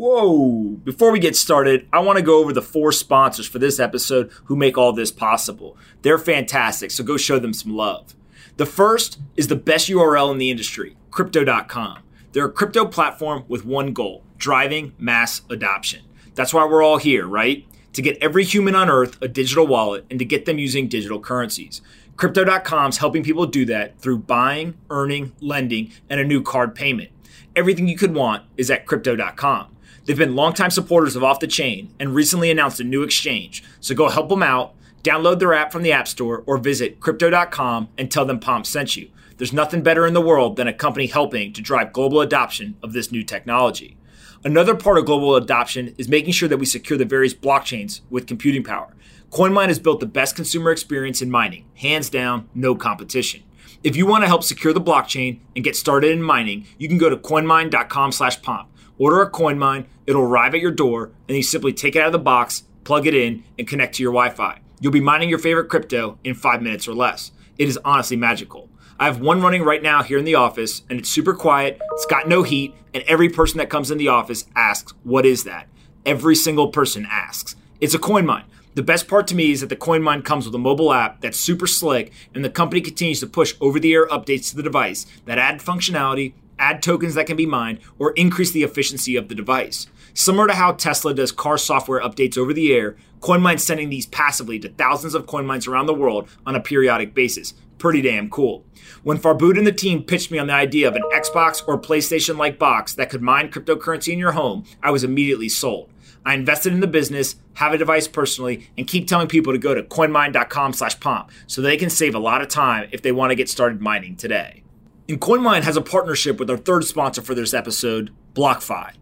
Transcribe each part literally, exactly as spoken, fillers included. Whoa! Before we get started, I want to go over the four sponsors for this episode who make all this possible. They're fantastic, so go show them some love. The first is the best U R L in the industry, Crypto dot com. They're a crypto platform with one goal, driving mass adoption. That's why we're all here, right? To get every human on earth a digital wallet and to get them using digital currencies. Crypto dot com's helping people do that through buying, earning, lending, and a new card payment. Everything you could want is at Crypto dot com. They've been longtime supporters of Off The Chain and recently announced a new exchange. So go help them out, download their app from the App Store, or visit Crypto dot com and tell them Pomp sent you. There's nothing better in the world than a company helping to drive global adoption of this new technology. Another part of global adoption is making sure that we secure the various blockchains with computing power. CoinMine has built the best consumer experience in mining. Hands down, no competition. If you want to help secure the blockchain and get started in mining, you can go to coinmine dot com slash pomp. Order a CoinMine, it'll arrive at your door, and you simply take it out of the box, plug it in, and connect to your Wi-Fi. You'll be mining your favorite crypto in five minutes or less. It is honestly magical. I have one running right now here in the office, and it's super quiet, it's got no heat, and every person that comes in the office asks, what is that? Every single person asks. It's a CoinMine. The best part to me is that the CoinMine comes with a mobile app that's super slick, and the company continues to push over-the-air updates to the device that add functionality, add tokens that can be mined, or increase the efficiency of the device. Similar to how Tesla does car software updates over the air, CoinMine's sending these passively to thousands of CoinMines around the world on a periodic basis. Pretty damn cool. When Farboot and the team pitched me on the idea of an Xbox or PlayStation-like box that could mine cryptocurrency in your home, I was immediately sold. I invested in the business, have a device personally, and keep telling people to go to coinmine dot com slash pomp so they can save a lot of time if they want to get started mining today. And CoinMine has a partnership with our third sponsor for this episode, BlockFi.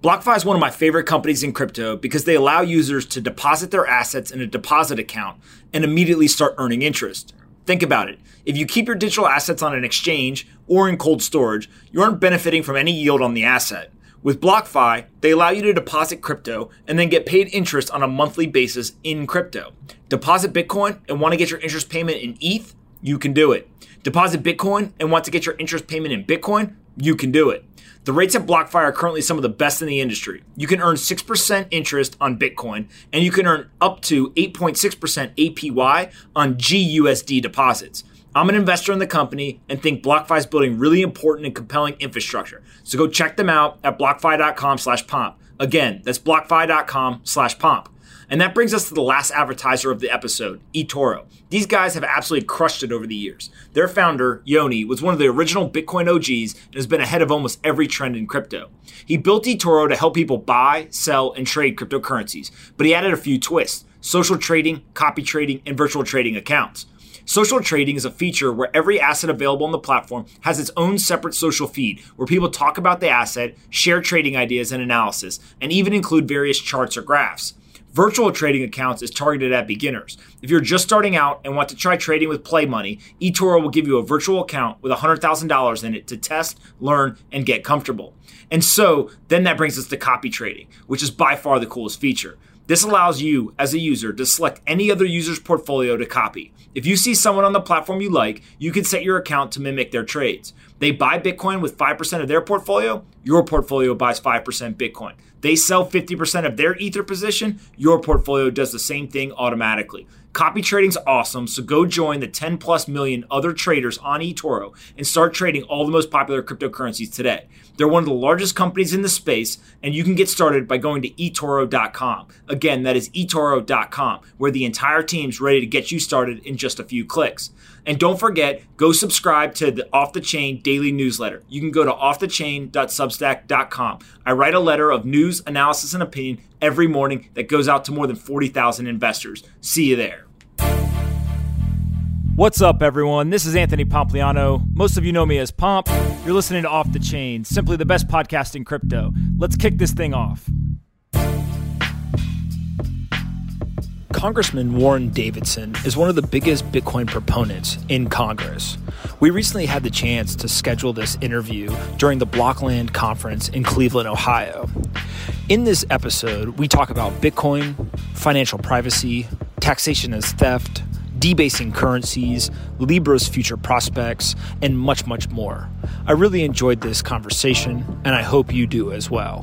BlockFi is one of my favorite companies in crypto because they allow users to deposit their assets in a deposit account and immediately start earning interest. Think about it. If you keep your digital assets on an exchange or in cold storage, you aren't benefiting from any yield on the asset. With BlockFi, they allow you to deposit crypto and then get paid interest on a monthly basis in crypto. Deposit Bitcoin and want to get your interest payment in E T H? You can do it. Deposit Bitcoin and want to get your interest payment in Bitcoin? You can do it. The rates at BlockFi are currently some of the best in the industry. You can earn six percent interest on Bitcoin, and you can earn up to eight point six percent A P Y on G U S D deposits. I'm an investor in the company and think BlockFi is building really important and compelling infrastructure. So go check them out at blockfi dot com slash pomp. Again, that's blockfi dot com slash pomp. And that brings us to the last advertiser of the episode, eToro. These guys have absolutely crushed it over the years. Their founder, Yoni, was one of the original Bitcoin O Gs and has been ahead of almost every trend in crypto. He built eToro to help people buy, sell, and trade cryptocurrencies, but he added a few twists: social trading, copy trading, and virtual trading accounts. Social trading is a feature where every asset available on the platform has its own separate social feed where people talk about the asset, share trading ideas and analysis, and even include various charts or graphs. Virtual trading accounts is targeted at beginners. If you're just starting out and want to try trading with play money, eToro will give you a virtual account with one hundred thousand dollars in it to test, learn, and get comfortable. And so then that brings us to copy trading, which is by far the coolest feature. This allows you as a user to select any other user's portfolio to copy. If you see someone on the platform you like, you can set your account to mimic their trades. They buy Bitcoin with five percent of their portfolio, your portfolio buys five percent Bitcoin. They sell fifty percent of their Ether position, your portfolio does the same thing automatically. Copy trading's awesome, so go join the ten plus million other traders on eToro and start trading all the most popular cryptocurrencies today. They're one of the largest companies in the space, and you can get started by going to e toro dot com. Again, that is e toro dot com, where the entire team's ready to get you started in just a few clicks. And don't forget, go subscribe to the Off The Chain daily newsletter. You can go to off the chain dot substack dot com. I write a letter of news, analysis, and opinion every morning that goes out to more than forty thousand investors. See you there. What's up, everyone? This is Anthony Pompliano. Most of you know me as Pomp. You're listening to Off The Chain, simply the best podcast in crypto. Let's kick this thing off. Congressman Warren Davidson is one of the biggest Bitcoin proponents in Congress. We recently had the chance to schedule this interview during the Blockland Conference in Cleveland, Ohio. In this episode, we talk about Bitcoin, financial privacy, taxation as theft, debasing currencies, Libra's future prospects, and much, much more. I really enjoyed this conversation, and I hope you do as well.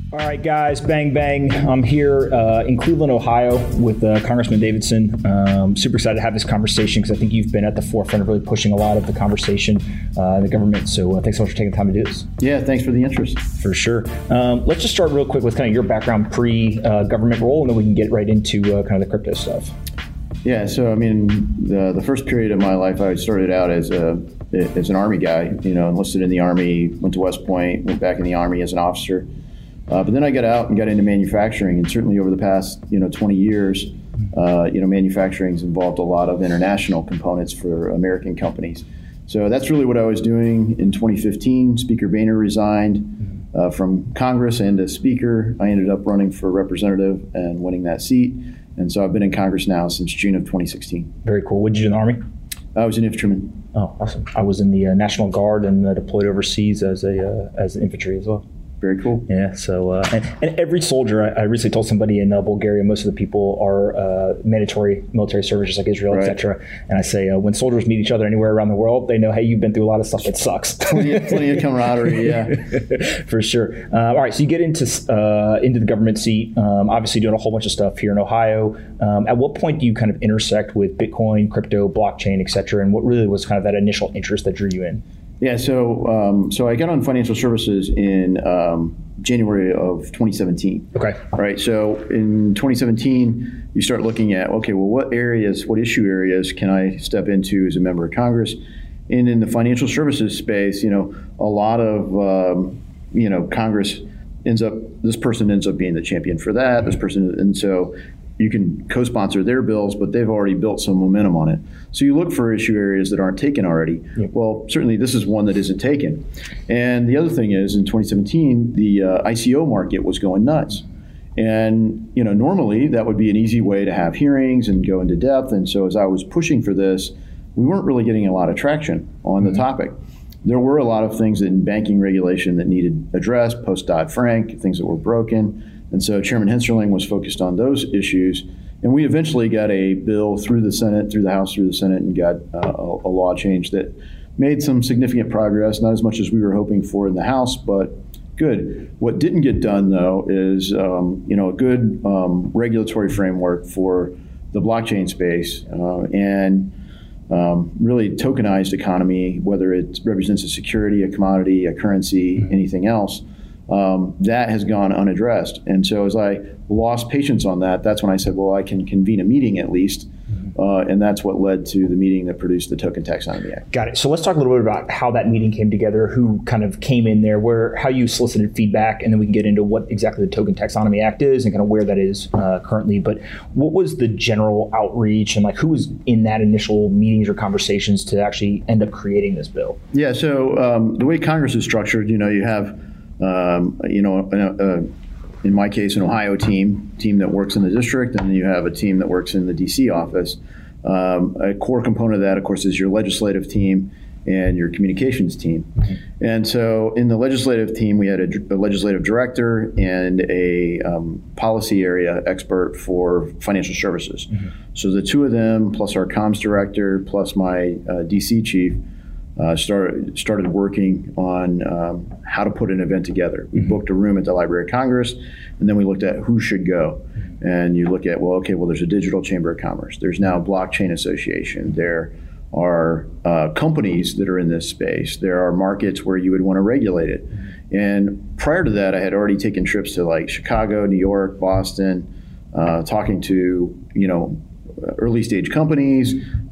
All right, guys, bang, bang. I'm here uh, in Cleveland, Ohio with uh, Congressman Davidson. Um, super excited to have this conversation because I think you've been at the forefront of really pushing a lot of the conversation uh, in the government. So uh, thanks so much for taking the time to do this. Yeah, thanks for the interest. For sure. Um, let's just start real quick with kind of your background pre-government uh, role, and then we can get right into uh, kind of the crypto stuff. Yeah, so I mean, the, the first period of my life, I started out as a as an Army guy, you know, enlisted in the Army, went to West Point, went back in the Army as an officer. Uh, but then I got out and got into manufacturing, and certainly over the past, you know, twenty years, uh, you know, manufacturing's involved a lot of international components for American companies. So that's really what I was doing. In twenty fifteen, Speaker Boehner resigned uh, from Congress and as Speaker. I ended up running for representative and winning that seat. And so I've been in Congress now since June of twenty sixteen. Very cool. What did you do in the Army? I was an infantryman. Oh, awesome. I was in the uh, National Guard and uh, deployed overseas as a uh, as infantry as well. Very cool. Yeah. So, uh, and, and every soldier, I, I recently told somebody in uh, Bulgaria, most of the people are uh, mandatory military service, just like Israel, right. et cetera. And I say, uh, when soldiers meet each other anywhere around the world, they know, hey, you've been through a lot of stuff. It sucks. plenty, of, plenty of camaraderie. Yeah, for sure. Uh, all right. So you get into uh, into the government seat, um, obviously doing a whole bunch of stuff here in Ohio. Um, at what point do you kind of intersect with Bitcoin, crypto, blockchain, et cetera? And what really was kind of that initial interest that drew you in? Yeah, so um, so I got on financial services in um, January of twenty seventeen. Okay. All right, so in twenty seventeen, you start looking at, okay, well, what areas, what issue areas can I step into as a member of Congress? And in the financial services space, you know, a lot of, um, you know, Congress ends up, this person ends up being the champion for that, this person, and so you can co-sponsor their bills, but they've already built some momentum on it. So you look for issue areas that aren't taken already. Yeah. Well, certainly this is one that isn't taken. And the other thing is, in twenty seventeen, the uh, I C O market was going nuts. And you know, normally that would be an easy way to have hearings and go into depth. And so as I was pushing for this, we weren't really getting a lot of traction on mm-hmm. the topic. There were a lot of things in banking regulation that needed addressed, post Dodd-Frank, things that were broken. And so Chairman Hensarling was focused on those issues. And we eventually got a bill through the Senate, through the House, through the Senate, and got uh, a, a law change that made some significant progress, not as much as we were hoping for in the House, but good. What didn't get done, though, is um, you know, a good um, regulatory framework for the blockchain space uh, and um, really tokenized economy, whether it represents a security, a commodity, a currency, mm-hmm. anything else. Um, that has gone unaddressed. And so as I lost patience on that, that's when I said, well, I can convene a meeting at least. Uh, and that's what led to the meeting that produced the Token Taxonomy Act. Got it. So let's talk a little bit about how that meeting came together, who kind of came in there, where, how you solicited feedback, and then we can get into what exactly the Token Taxonomy Act is and kind of where that is uh, currently. But what was the general outreach and like who was in that initial meetings or conversations to actually end up creating this bill? Yeah. So um, the way Congress is structured, you know, you have Um, you know, uh, in my case, an Ohio team, team that works in the district, and then you have a team that works in the D C office. Um, a core component of that, of course, is your legislative team and your communications team. Mm-hmm. And so in the legislative team, we had a, a legislative director and a um, policy area expert for financial services. Mm-hmm. So the two of them, plus our comms director, plus my uh, D C chief, Uh, started started working on um, how to put an event together. We mm-hmm. booked a room at the Library of Congress, and then we looked at who should go. And you look at, well, okay, well, there's a Digital Chamber of Commerce. There's now a Blockchain Association. There are uh, companies that are in this space. There are markets where you would want to regulate it. And prior to that, I had already taken trips to like Chicago, New York, Boston, uh, talking to, you know, early stage companies,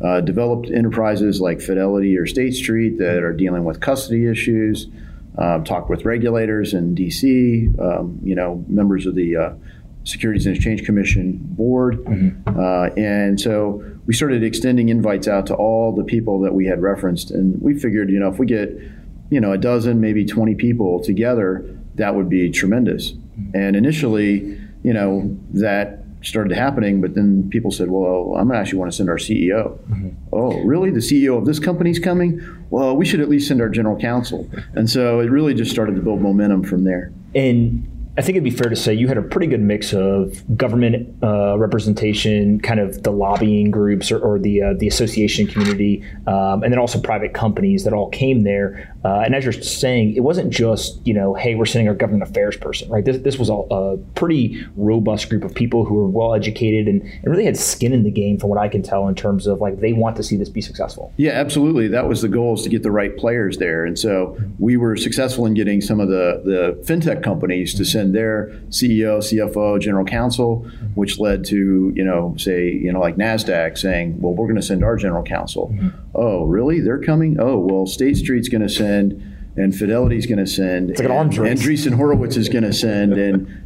uh, developed enterprises like Fidelity or State Street that are dealing with custody issues, uh, talked with regulators in D C, um, you know, members of the uh, Securities and Exchange Commission board. Mm-hmm. Uh, and so we started extending invites out to all the people that we had referenced. And we figured, you know, if we get, you know, a dozen, maybe twenty people together, that would be tremendous. And initially, you know, that started happening, but then people said, well, I'm gonna actually want to send our C E O. Mm-hmm. Oh, really? The C E O of this company's coming? Well, we should at least send our general counsel. And so it really just started to build momentum from there. And I think it'd be fair to say you had a pretty good mix of government uh, representation, kind of the lobbying groups or, or the uh, the association community, um, and then also private companies that all came there. Uh, and as you're saying, it wasn't just, you know, hey, we're sending our government affairs person, right? This, this was all a pretty robust group of people who were well-educated and, and really had skin in the game from what I can tell in terms of, like, they want to see this be successful. Yeah, absolutely. That was the goal, is to get the right players there. And so we were successful in getting some of the, the fintech companies to send their C E O, C F O, general counsel, which led to, you know, say, you know, like NASDAQ saying, well, we're going to send our general counsel. Mm-hmm. Oh, really? They're coming? Oh, well, State Street's going to send, and Fidelity's going to send, it's like an arms race. Andreessen Horowitz is going to send, and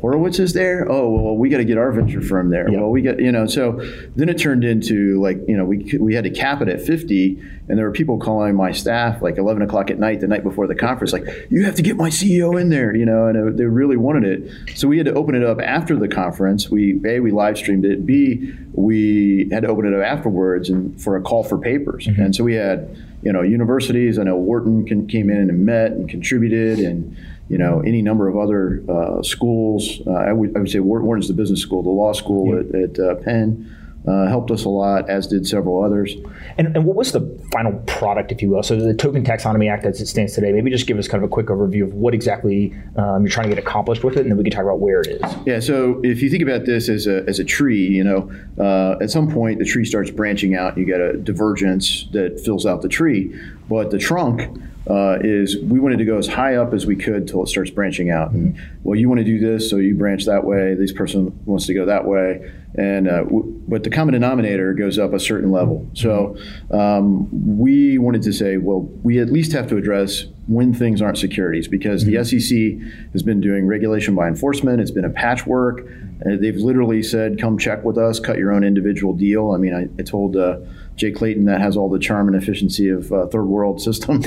Horowitz is there? Oh, well, we got to get our venture firm there. Yep. Well, we got, you know, so then it turned into, like, you know, we we had to cap it at fifty, and there were people calling my staff like eleven o'clock at night, the night before the conference, like, you have to get my C E O in there, you know, and it, they really wanted it. So we had to open it up after the conference. We, A, we live streamed it. B, we had to open it up afterwards and for a call for papers. Mm-hmm. And so we had, you know, universities. I know Wharton can, came in and met and contributed, and, you know, any number of other uh, schools. Uh, I, would, I would say Wharton's the business school, the law school yeah. at, at uh, Penn uh, helped us a lot, as did several others. And, and what was the final product, if you will? So the Token Taxonomy Act as it stands today, maybe just give us kind of a quick overview of what exactly um, you're trying to get accomplished with it, and then we can talk about where it is. Yeah, so if you think about this as a, as a tree, you know, uh, at some point the tree starts branching out, you get a divergence that fills out the tree, but the trunk Uh, is we wanted to go as high up as we could till it starts branching out. Mm-hmm. And, well, you want to do this, so you branch that way. This person wants to go that way. And uh, w- but the common denominator goes up a certain level. So um, we wanted to say, well, we at least have to address when things aren't securities, because mm-hmm. the S E C has been doing regulation by enforcement. It's been a patchwork. Uh, they've literally said, come check with us, cut your own individual deal. I mean, I, I told uh, Jay Clayton that has all the charm and efficiency of uh, third world system.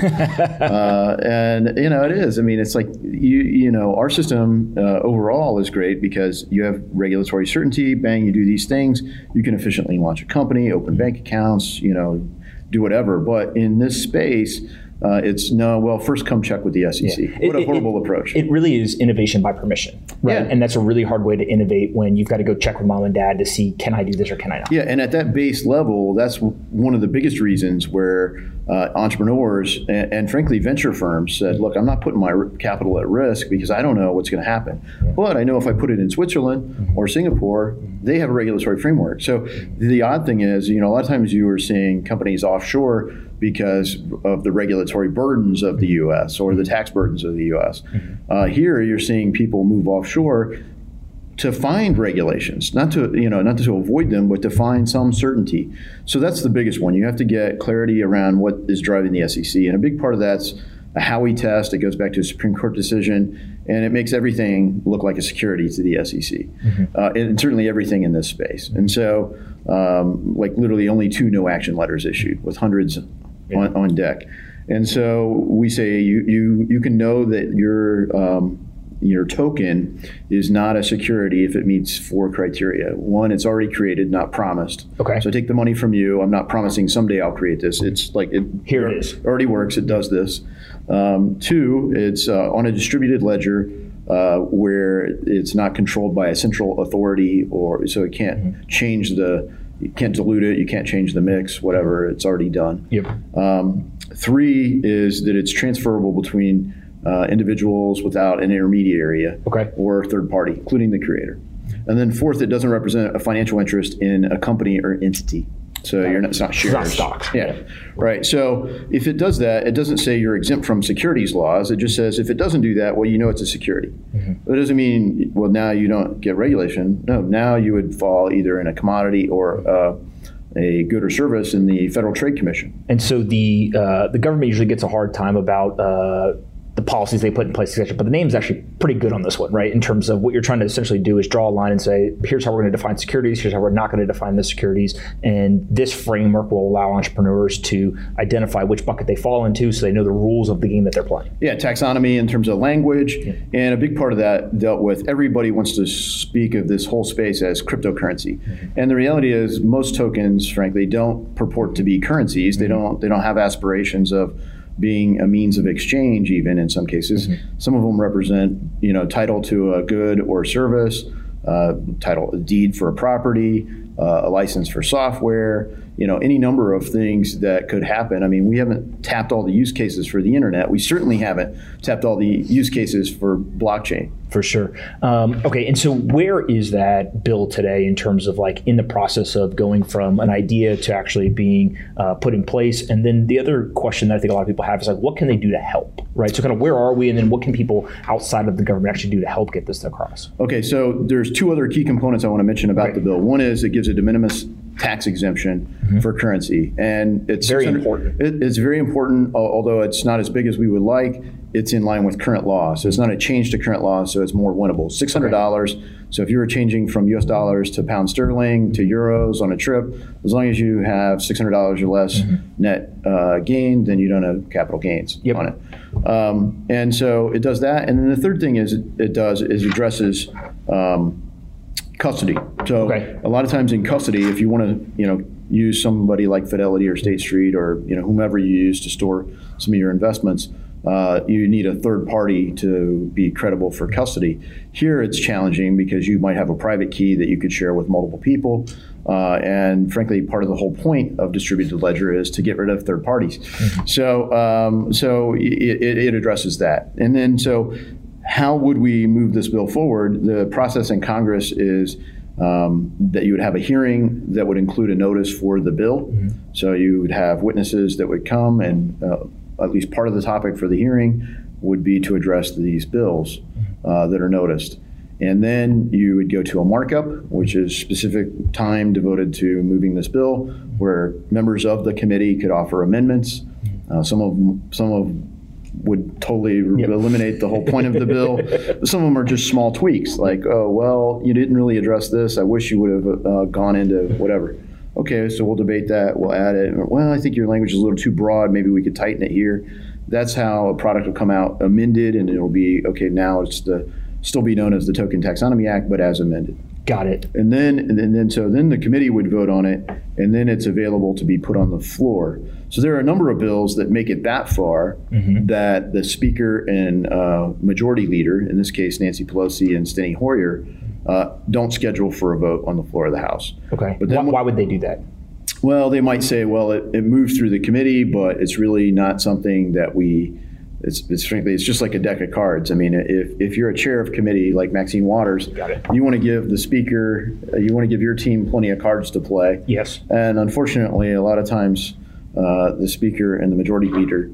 uh, and, you know, it is. I mean, it's like, you you know, our system uh, overall is great because you have regulatory certainty. Bang, you do these things. You can efficiently launch a company, open bank accounts, you know, do whatever. But in this space, Uh, it's no, well, first come check with the S E C. Yeah. What it, a horrible it, approach. It really is innovation by permission, right? Yeah. And that's a really hard way to innovate when you've got to go check with mom and dad to see, can I do this or can I not? Yeah, and at that base level, that's one of the biggest reasons where uh, entrepreneurs and, and frankly venture firms said, look, I'm not putting my capital at risk because I don't know what's going to happen. Yeah. But I know if I put it in Switzerland mm-hmm. or Singapore, they have a regulatory framework. So the odd thing is, you know, a lot of times you are seeing companies offshore because of the regulatory burdens of the U S or the tax burdens of the U S. Uh, here, you're seeing people move offshore to find regulations, not to, you know, not to avoid them, but to find some certainty. So that's the biggest one. You have to get clarity around what is driving the S E C. And a big part of that's a Howey test. It goes back to a Supreme Court decision, and it makes everything look like a security to the S E C, mm-hmm. uh, and certainly everything in this space. And so, um, like, literally only two no action letters issued with hundreds Yeah. On, on deck. And so we say you you you can know that your um, your token is not a security if it meets four criteria. One, it's already created, not promised. Okay. So I take the money from you. I'm not promising someday I'll create this. It's like it, Here it is. already works. It does this. Um, two, it's uh, on a distributed ledger uh, where it's not controlled by a central authority, or so it can't mm-hmm. change the. You can't dilute it. You can't change the mix, whatever. It's already done. Yep. Um, three is that it's transferable between uh, individuals without an intermediary okay. or third party, including the creator. And then fourth, it doesn't represent a financial interest in a company or entity. So you're not, it's not shares. It's not stocks. Yeah. yeah. Right. So if it does that, it doesn't say you're exempt from securities laws. It just says if it doesn't do that, well, you know it's a security. Mm-hmm. It doesn't mean, well, now you don't get regulation. No, now you would fall either in a commodity or uh, a good or service in the Federal Trade Commission. And so the uh, the government usually gets a hard time about uh, the policies they put in place, et cetera. But the name is actually pretty good on this one, right? In terms of what you're trying to essentially do is draw a line and say, here's how we're going to define securities, here's how we're not going to define the securities. And this framework will allow entrepreneurs to identify which bucket they fall into so they know the rules of the game that they're playing. Yeah, taxonomy in terms of language. Yeah. And a big part of that dealt with everybody wants to speak of this whole space as cryptocurrency. Mm-hmm. And the reality is most tokens, frankly, don't purport to be currencies. Mm-hmm. They don't, they don't have aspirations of being a means of exchange, even in some cases. Mm-hmm. Some of them represent, you know, title to a good or service, uh, title, a deed for a property, uh, a license for software, you know, any number of things that could happen. I mean, we haven't tapped all the use cases for the internet. We certainly haven't tapped all the use cases for blockchain. For sure. Um, okay, and so where is that bill today in terms of like in the process of going from an idea to actually being uh, put in place? And then the other question that I think a lot of people have is like, what can they do to help, right? So kind of where are we, and then what can people outside of the government actually do to help get this across? Okay, so there's two other key components I want to mention about right. the bill. One is it gives a de minimis tax exemption mm-hmm. for currency, and it's very important. It, it's very important, although it's not as big as we would like. It's in line with current law, so it's not a change to current law, so it's more winnable. six hundred dollars, okay. So if you were changing from U S dollars to pound sterling to euros on a trip, as long as you have six hundred dollars or less mm-hmm. net uh, gain, then you don't have capital gains yep. on it. Um, and so it does that, and then the third thing is it, it does is addresses um, custody. So okay. a lot of times in custody, if you want to, you know, use somebody like Fidelity or State Street or, you know, whomever you use to store some of your investments, uh, you need a third party to be credible for custody. Here it's challenging because you might have a private key that you could share with multiple people. Uh, and frankly, part of the whole point of distributed ledger is to get rid of third parties. Mm-hmm. So, um, so it, it, it addresses that. And then so how would we move this bill forward? The process in Congress is um, that you would have a hearing that would include a notice for the bill. Mm-hmm. So you would have witnesses that would come, and uh, at least part of the topic for the hearing would be to address these bills uh, that are noticed. And then you would go to a markup, which is specific time devoted to moving this bill, where members of the committee could offer amendments. Uh, some of some of would totally yep. eliminate the whole point of the bill. Some of them are just small tweaks, like, oh, well, you didn't really address this. I wish you would have uh, gone into whatever. Okay, so we'll debate that. We'll add it. Well, I think your language is a little too broad. Maybe we could tighten it here. That's how a product will come out amended, and it'll be, okay, now it's the still be known as the Token Taxonomy Act, but as amended. Got it. And then, and then, so then the committee would vote on it, and then it's available to be put on the floor. So there are a number of bills that make it that far mm-hmm. that the Speaker and uh, Majority Leader, in this case Nancy Pelosi and Steny Hoyer, uh, don't schedule for a vote on the floor of the House. Okay. But then why, why would they do that? Well, they might say, well, it, it moved through the committee, but it's really not something that we, it's, it's frankly, it's just like a deck of cards. I mean, if, if you're a chair of committee like Maxine Waters, Got it. you want to give the Speaker, you want to give your team plenty of cards to play. Yes. And unfortunately, a lot of times, Uh, the Speaker and the Majority Leader,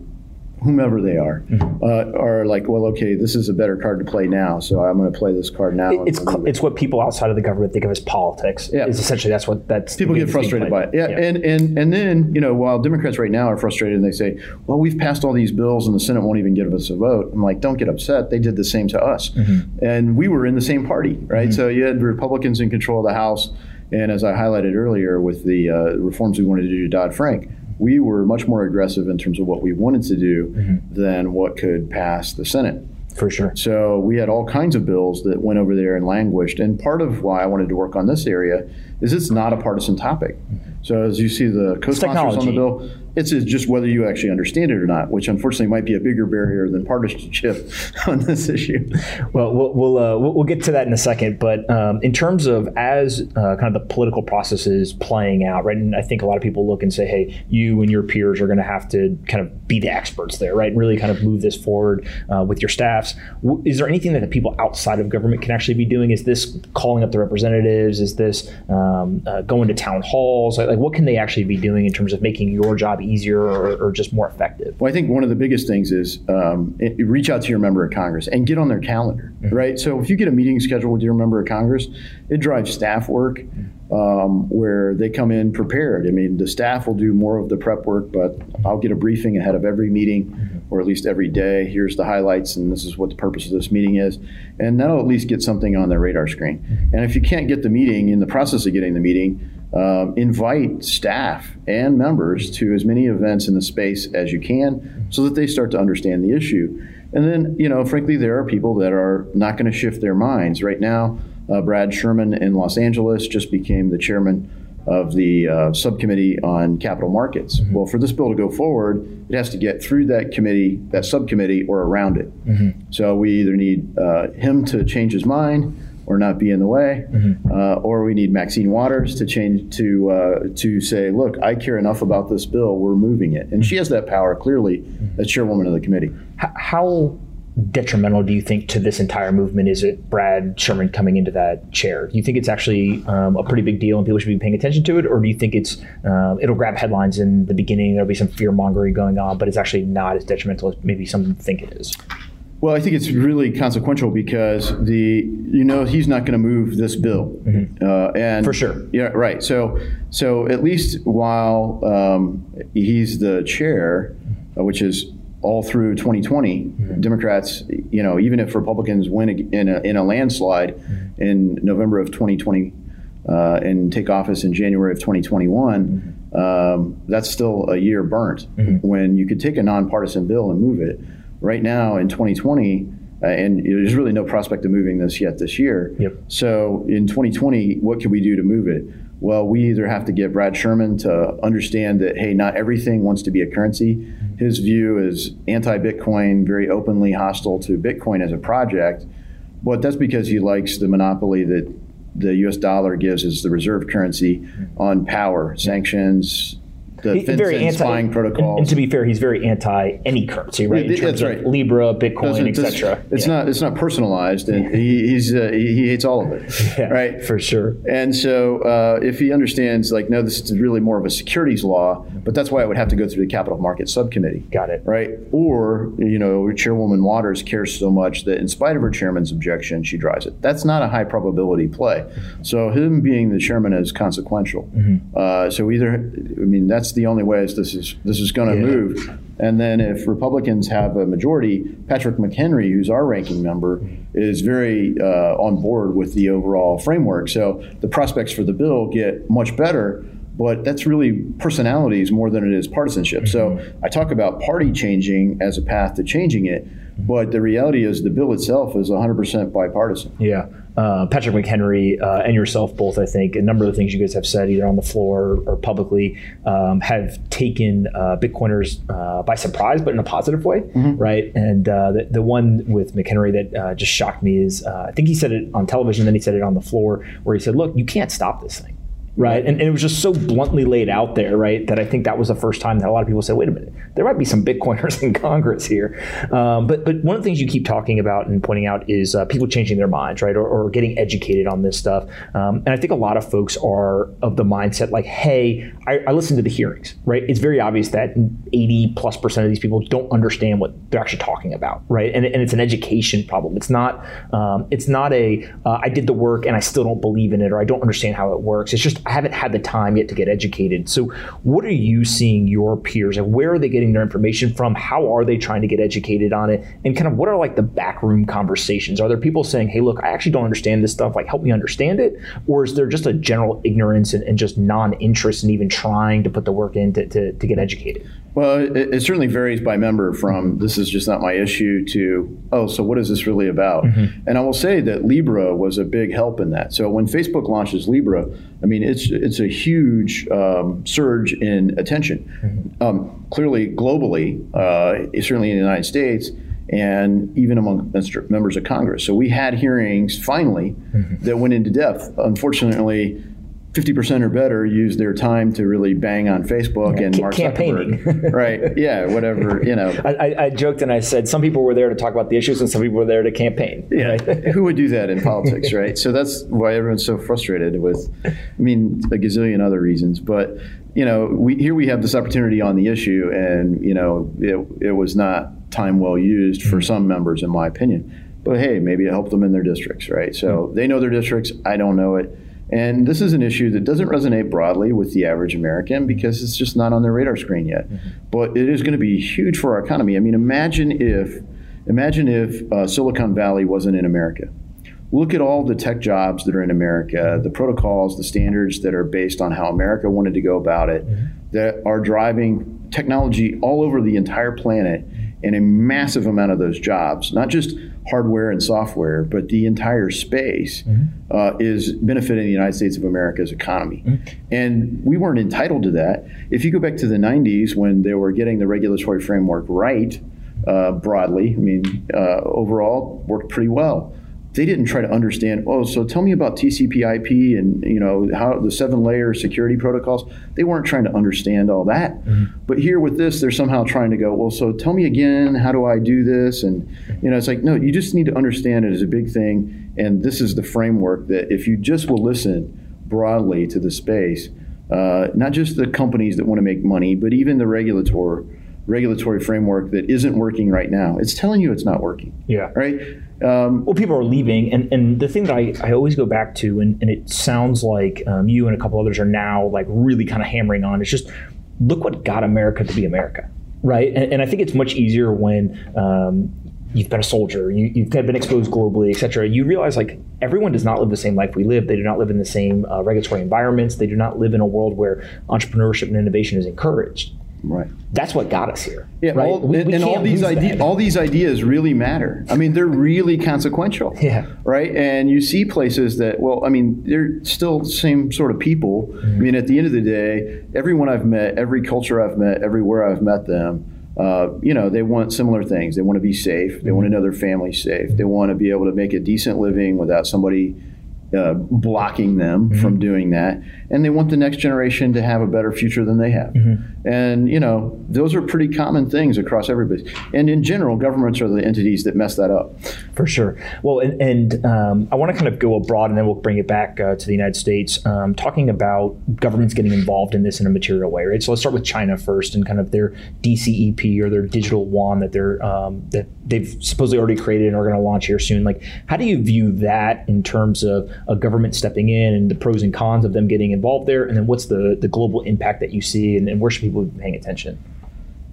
whomever they are, mm-hmm. uh, are like, well, okay, this is a better card to play now, so I'm going to play this card now. It, it's cl- it's what people outside of the government think of as politics. Yeah. It's essentially that's what that's people get frustrated by it. Yeah, yeah. And, and and then you know while Democrats right now are frustrated and they say, well, we've passed all these bills and the Senate won't even give us a vote. I'm like, don't get upset. They did the same to us, mm-hmm. and we were in the same party, right? Mm-hmm. So you had Republicans in control of the House, and as I highlighted earlier with the uh, reforms we wanted to do to Dodd-Frank. We were much more aggressive in terms of what we wanted to do mm-hmm. than what could pass the Senate. For sure. So we had all kinds of bills that went over there and languished. And part of why I wanted to work on this area is it's not a partisan topic. So as you see the co-sponsors on the bill, it's just whether you actually understand it or not, which unfortunately might be a bigger barrier than partisanship on this issue. Well, we'll we'll, uh, we'll get to that in a second. But um, in terms of as uh, kind of the political process is playing out, right? And I think a lot of people look and say, hey, you and your peers are going to have to kind of be the experts there, right? And really kind of move this forward uh, with your staffs. Is there anything that the people outside of government can actually be doing? Is this calling up the representatives? Is this um, uh, going to town halls? Like, what can they actually be doing in terms of making your job easier or, or just more effective? Well, I think one of the biggest things is um, it, reach out to your member of Congress and get on their calendar, mm-hmm. right? So if you get a meeting scheduled with your member of Congress, it drives staff work um, where they come in prepared. I mean, the staff will do more of the prep work, but I'll get a briefing ahead of every meeting. Mm-hmm. or at least every day, here's the highlights and this is what the purpose of this meeting is. And that'll at least get something on their radar screen. And if you can't get the meeting, in the process of getting the meeting, um, invite staff and members to as many events in the space as you can so that they start to understand the issue. And then, you know, frankly, there are people that are not going to shift their minds. Right now, uh, Brad Sherman in Los Angeles just became the chairman of the uh, subcommittee on capital markets. Mm-hmm. Well, for this bill to go forward, it has to get through that committee, that subcommittee, or around it. Mm-hmm. So we either need uh, him to change his mind or not be in the way, mm-hmm. uh, or we need Maxine Waters to change to uh, to say, look, I care enough about this bill, we're moving it. And mm-hmm. she has that power, clearly, mm-hmm. as chairwoman of the committee. H- how detrimental do you think to this entire movement is it Brad Sherman coming into that chair? Do you think it's actually um, a pretty big deal and people should be paying attention to it, or do you think it's uh, it'll grab headlines in the beginning, there'll be some fear mongering going on, but it's actually not as detrimental as maybe some think it is? Well, I think it's really consequential because the you know he's not going to move this bill, mm-hmm. uh, and for sure, yeah, right. So, so at least while um, he's the chair, uh, which is all through twenty twenty, mm-hmm. Democrats, you know, even if Republicans win in a, in a landslide mm-hmm. in November of twenty twenty uh, and take office in January of twenty twenty-one. Mm-hmm. Um, that's still a year burnt mm-hmm. when you could take a nonpartisan bill and move it. Right now in twenty twenty, uh, and there's really no prospect of moving this yet this year. Yep. So in twenty twenty, what can we do to move it? Well, we either have to get Brad Sherman to understand that, hey, not everything wants to be a currency. His view is anti-Bitcoin, very openly hostile to Bitcoin as a project. But that's because he likes the monopoly that the U S dollar gives as the reserve currency on power, sanctions, the he, very anti, spying protocols. And, and to be fair, he's very anti any currency, right? Yeah, in terms that's right. Of Libra, Bitcoin, et cetera. It's yeah. not it's not personalized, and he, he's uh, he, he hates all of it, yeah, right? For sure. And so, uh, if he understands, like, no, this is really more of a securities law, but that's why it would have to go through the capital markets subcommittee. Got it. Right? Or you know, Chairwoman Waters cares so much that, in spite of her chairman's objection, she drives it. That's not a high probability play. So him being the chairman is consequential. Mm-hmm. Uh, so either, I mean, that's the only way is this is this is going to yeah. move. And then if Republicans have a majority, Patrick McHenry, who's our ranking member, is very uh, on board with the overall framework. So the prospects for the bill get much better, but that's really personalities more than it is partisanship. Mm-hmm. So I talk about party changing as a path to changing it, but the reality is the bill itself is one hundred percent bipartisan. Yeah. Uh, Patrick McHenry uh, and yourself both, I think, a number of the things you guys have said either on the floor or publicly um, have taken uh, Bitcoiners uh, by surprise, but in a positive way, mm-hmm. right? And uh, the, the one with McHenry that uh, just shocked me is, uh, I think he said it on television, then he said it on the floor, where he said, look, you can't stop this thing. Right. And, and it was just so bluntly laid out there, right, that I think that was the first time that a lot of people said, wait a minute, there might be some Bitcoiners in Congress here. Um, but but one of the things you keep talking about and pointing out is uh, people changing their minds, right, or, or getting educated on this stuff. Um, and I think a lot of folks are of the mindset like, hey, I, I listened to the hearings, right? It's very obvious that eighty plus percent of these people don't understand what they're actually talking about, right? And, and it's an education problem. It's not um, it's not a uh, I did the work and I still don't believe in it or I don't understand how it works. It's just I haven't had the time yet to get educated. So what are you seeing your peers and where are they getting their information from? How are they trying to get educated on it? And kind of what are like the backroom conversations? Are there people saying, hey, look, I actually don't understand this stuff. Like, help me understand it. Or is there just a general ignorance and, and just non-interest in even trying to put the work in to, to, to get educated? Well, it, it certainly varies by member from this is just not my issue to, oh, so what is this really about? Mm-hmm. And I will say that Libra was a big help in that. So when Facebook launches Libra, I mean, it's it's a huge um, surge in attention, mm-hmm. um, clearly globally, uh, certainly in the United States, and even among members of Congress. So we had hearings finally mm-hmm. that went into depth. Unfortunately, fifty percent or better used their time to really bang on Facebook yeah, and Mark Zuckerberg. Right. Yeah, whatever, you know. I, I joked and I said some people were there to talk about the issues and some people were there to campaign. Yeah. Right? Who would do that in politics, right? So that's why everyone's so frustrated with, I mean, a gazillion other reasons. But, you know, we here we have this opportunity on the issue and, you know, it, it was not time well used for some members, in my opinion. But, hey, maybe it helped them in their districts, right? So mm-hmm. they know their districts. I don't know it. And this is an issue that doesn't resonate broadly with the average American because it's just not on their radar screen yet. Mm-hmm. But it is going to be huge for our economy. I mean, imagine if imagine if uh, Silicon Valley wasn't in America. Look at all the tech jobs that are in America, the protocols, the standards that are based on how America wanted to go about it, mm-hmm. that are driving technology all over the entire planet, and a massive amount of those jobs, not just hardware and software, but the entire space mm-hmm. uh, is benefiting the United States of America's economy. Mm-hmm. And we weren't entitled to that. If you go back to the nineties when they were getting the regulatory framework right, uh, broadly, I mean, uh, overall, worked pretty well. They didn't try to understand, oh, so tell me about T C P I P and, you know, how the seven layer security protocols. They weren't trying to understand all that. Mm-hmm. But here with this, they're somehow trying to go, well, so tell me again, how do I do this? And, you know, it's like, no, you just need to understand it as a big thing. And this is the framework that if you just will listen broadly to the space, uh, not just the companies that want to make money, but even the regulator regulatory framework that isn't working right now. It's telling you it's not working. Yeah. Right? Um, well, people are leaving. And, and the thing that I, I always go back to, and, and it sounds like um, you and a couple others are now like really kind of hammering on, it's just look what got America to be America, right? And, and I think it's much easier when um, you've been a soldier, you, you've been exposed globally, et cetera. You realize like everyone does not live the same life we live. They do not live in the same uh, regulatory environments. They do not live in a world where entrepreneurship and innovation is encouraged. Right. That's what got us here. Yeah, right? all, we, and, we and all these ideas, all these ideas really matter. I mean, they're really consequential. Yeah. Right. And you see places that, well, I mean, they're still the same sort of people. Mm-hmm. I mean, at the end of the day, everyone I've met, every culture I've met, everywhere I've met them, uh, you know, they want similar things. They want to be safe. They mm-hmm. want another family safe. Mm-hmm. They want to be able to make a decent living without somebody Uh, blocking them mm-hmm. from doing that, and they want the next generation to have a better future than they have. Mm-hmm. And you know, those are pretty common things across everybody. And in general, governments are the entities that mess that up. For sure. Well, and, and um, I want to kind of go abroad, and then we'll bring it back uh, to the United States, um, talking about governments getting involved in this in a material way, right? So let's start with China first, and kind of their D C E P or their digital yuan that they're um, that they've supposedly already created and are going to launch here soon. Like, how do you view that in terms of a government stepping in and the pros and cons of them getting involved there? And then what's the, the global impact that you see, and, and where should people be paying attention?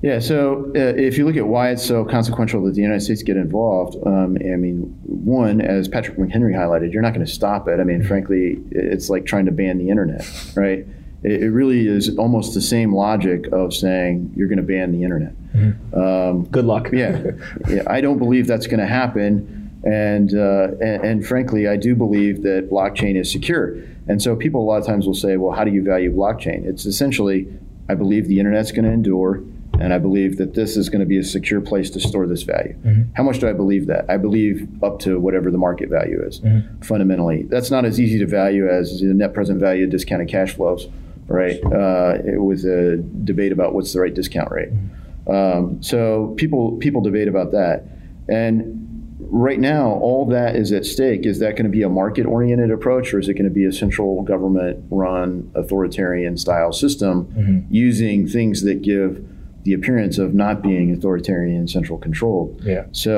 Yeah, so uh, if you look at why it's so consequential that the United States get involved, um, I mean, one, as Patrick McHenry highlighted, you're not going to stop it. I mean, frankly, it's like trying to ban the internet, right? It, it really is almost the same logic of saying you're going to ban the internet. Mm-hmm. Um, Good luck. yeah, yeah, I don't believe that's going to happen. And, uh, and and frankly, I do believe that blockchain is secure. And so people a lot of times will say, well, how do you value blockchain? It's essentially, I believe the internet's going to endure, and I believe that this is going to be a secure place to store this value. Mm-hmm. How much do I believe that? I believe up to whatever the market value is. Mm-hmm. Fundamentally, that's not as easy to value as the net present value of discounted cash flows, right? Uh, with a debate about what's the right discount rate. Mm-hmm. Um, so people people debate about that. And right now, all that is at stake. Is that going to be a market-oriented approach, or is it going to be a central government-run authoritarian-style system mm-hmm. using things that give the appearance of not being authoritarian, central controlled? Yeah. So,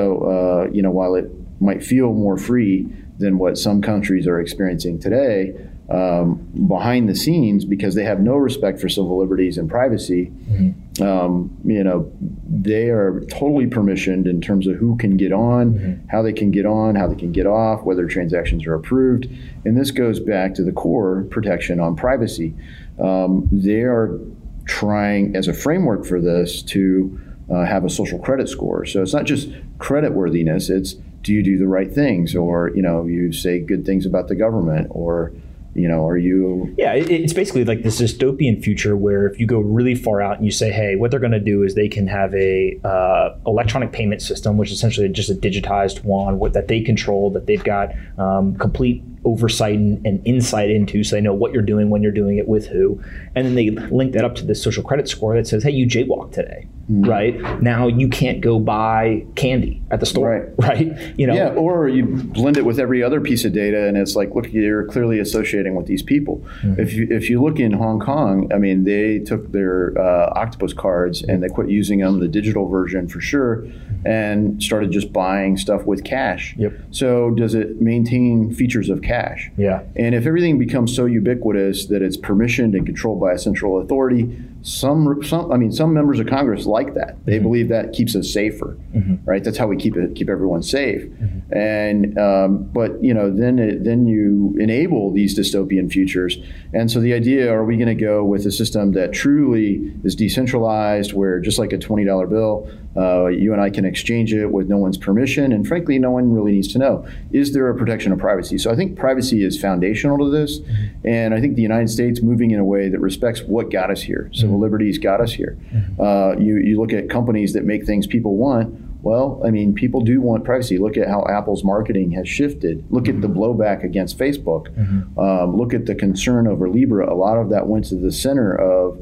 uh, you know, while it might feel more free than what some countries are experiencing today, um, behind the scenes, because they have no respect for civil liberties and privacy, mm-hmm. um, you know, they are totally permissioned in terms of who can get on, mm-hmm. how they can get on, how they can get off, whether transactions are approved. And this goes back to the core protection on privacy. Um, they are trying, as a framework for this, to uh, have a social credit score. So it's not just credit worthiness, it's do you do the right things, or, you know, you say good things about the government, or, you know, are you... Yeah, it's basically like this dystopian future where if you go really far out and you say, hey, what they're going to do is they can have a uh, electronic payment system, which is essentially just a digitized yuan that they control, that they've got um, complete oversight and, and insight into, so they know what you're doing, when you're doing it, with who. And then they link that up to this social credit score that says, hey, you jaywalked today, mm-hmm. right? Now you can't go buy candy at the store, right? right? You know, yeah, or you blend it with every other piece of data, and it's like, look, you're clearly associating with these people. Mm-hmm. If you if you look in Hong Kong, I mean, they took their uh, octopus cards and they quit using them, the digital version for sure, and started just buying stuff with cash. Yep. So does it maintain features of cash? cash. Yeah. And if everything becomes so ubiquitous that it's permissioned and controlled by a central authority, some, some I mean, some members of Congress like that. They mm-hmm. believe that keeps us safer, mm-hmm. right? That's how we keep it, keep everyone safe. Mm-hmm. And um, but you know, then it, then you enable these dystopian futures. And so the idea: are we going to go with a system that truly is decentralized, where just like a twenty dollar bill, uh, you and I can exchange it with no one's permission, and frankly, no one really needs to know? Is there a protection of privacy? So I think privacy is foundational to this, mm-hmm. and I think the United States moving in a way that respects what got us here. So mm-hmm. liberties got us here. Uh, you, you look at companies that make things people want. Well, I mean, people do want privacy. Look at how Apple's marketing has shifted. Look mm-hmm. at the blowback against Facebook. Mm-hmm. Um, look at the concern over Libra. A lot of that went to the center of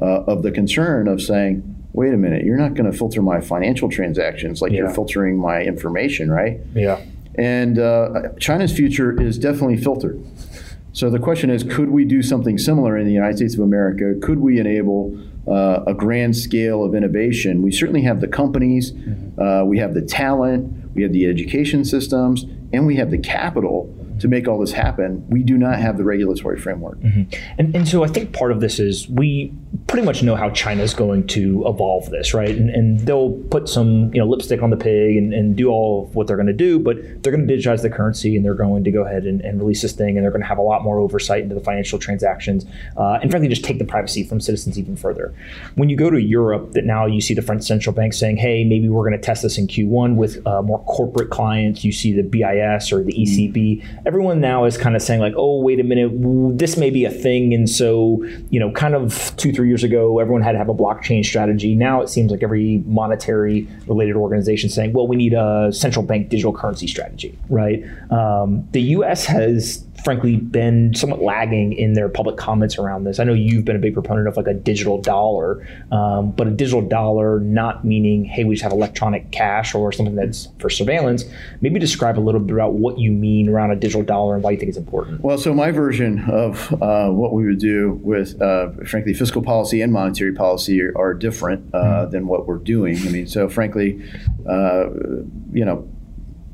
uh, of the concern of saying, wait a minute, you're not going to filter my financial transactions like yeah. you're filtering my information, right? Yeah. And uh, China's future is definitely filtered. So the question is, could we do something similar in the United States of America? Could we enable uh, a grand scale of innovation? We certainly have the companies, mm-hmm. uh, we have the talent, we have the education systems, and we have the capital to make all this happen. We do not have the regulatory framework. Mm-hmm. And, and so I think part of this is we pretty much know how China's going to evolve this, right? And, and they'll put some you know lipstick on the pig and, and do all of what they're going to do, but they're going to digitize the currency and they're going to go ahead and, and release this thing, and they're going to have a lot more oversight into the financial transactions uh, and frankly just take the privacy from citizens even further. When you go to Europe, that now you see the French Central Bank saying, hey, maybe we're going to test this in Q one with uh, more corporate clients. You see the B I S or the E C B. Mm-hmm. Everyone now is kind of saying like, oh, wait a minute, this may be a thing. And so, you know, kind of two, three years ago, everyone had to have a blockchain strategy. Now it seems like every monetary related organization is saying, well, we need a central bank digital currency strategy, right? Um, the U S has frankly been somewhat lagging in their public comments around this. I know you've been a big proponent of like a digital dollar, um, but a digital dollar not meaning, hey, we just have electronic cash or something that's for surveillance. Maybe describe a little bit about what you mean around a digital dollar and why you think it's important. Well, so my version of uh, what we would do with, uh, frankly, fiscal policy and monetary policy are, are different uh, mm-hmm. than what we're doing. I mean, so frankly, uh, you know,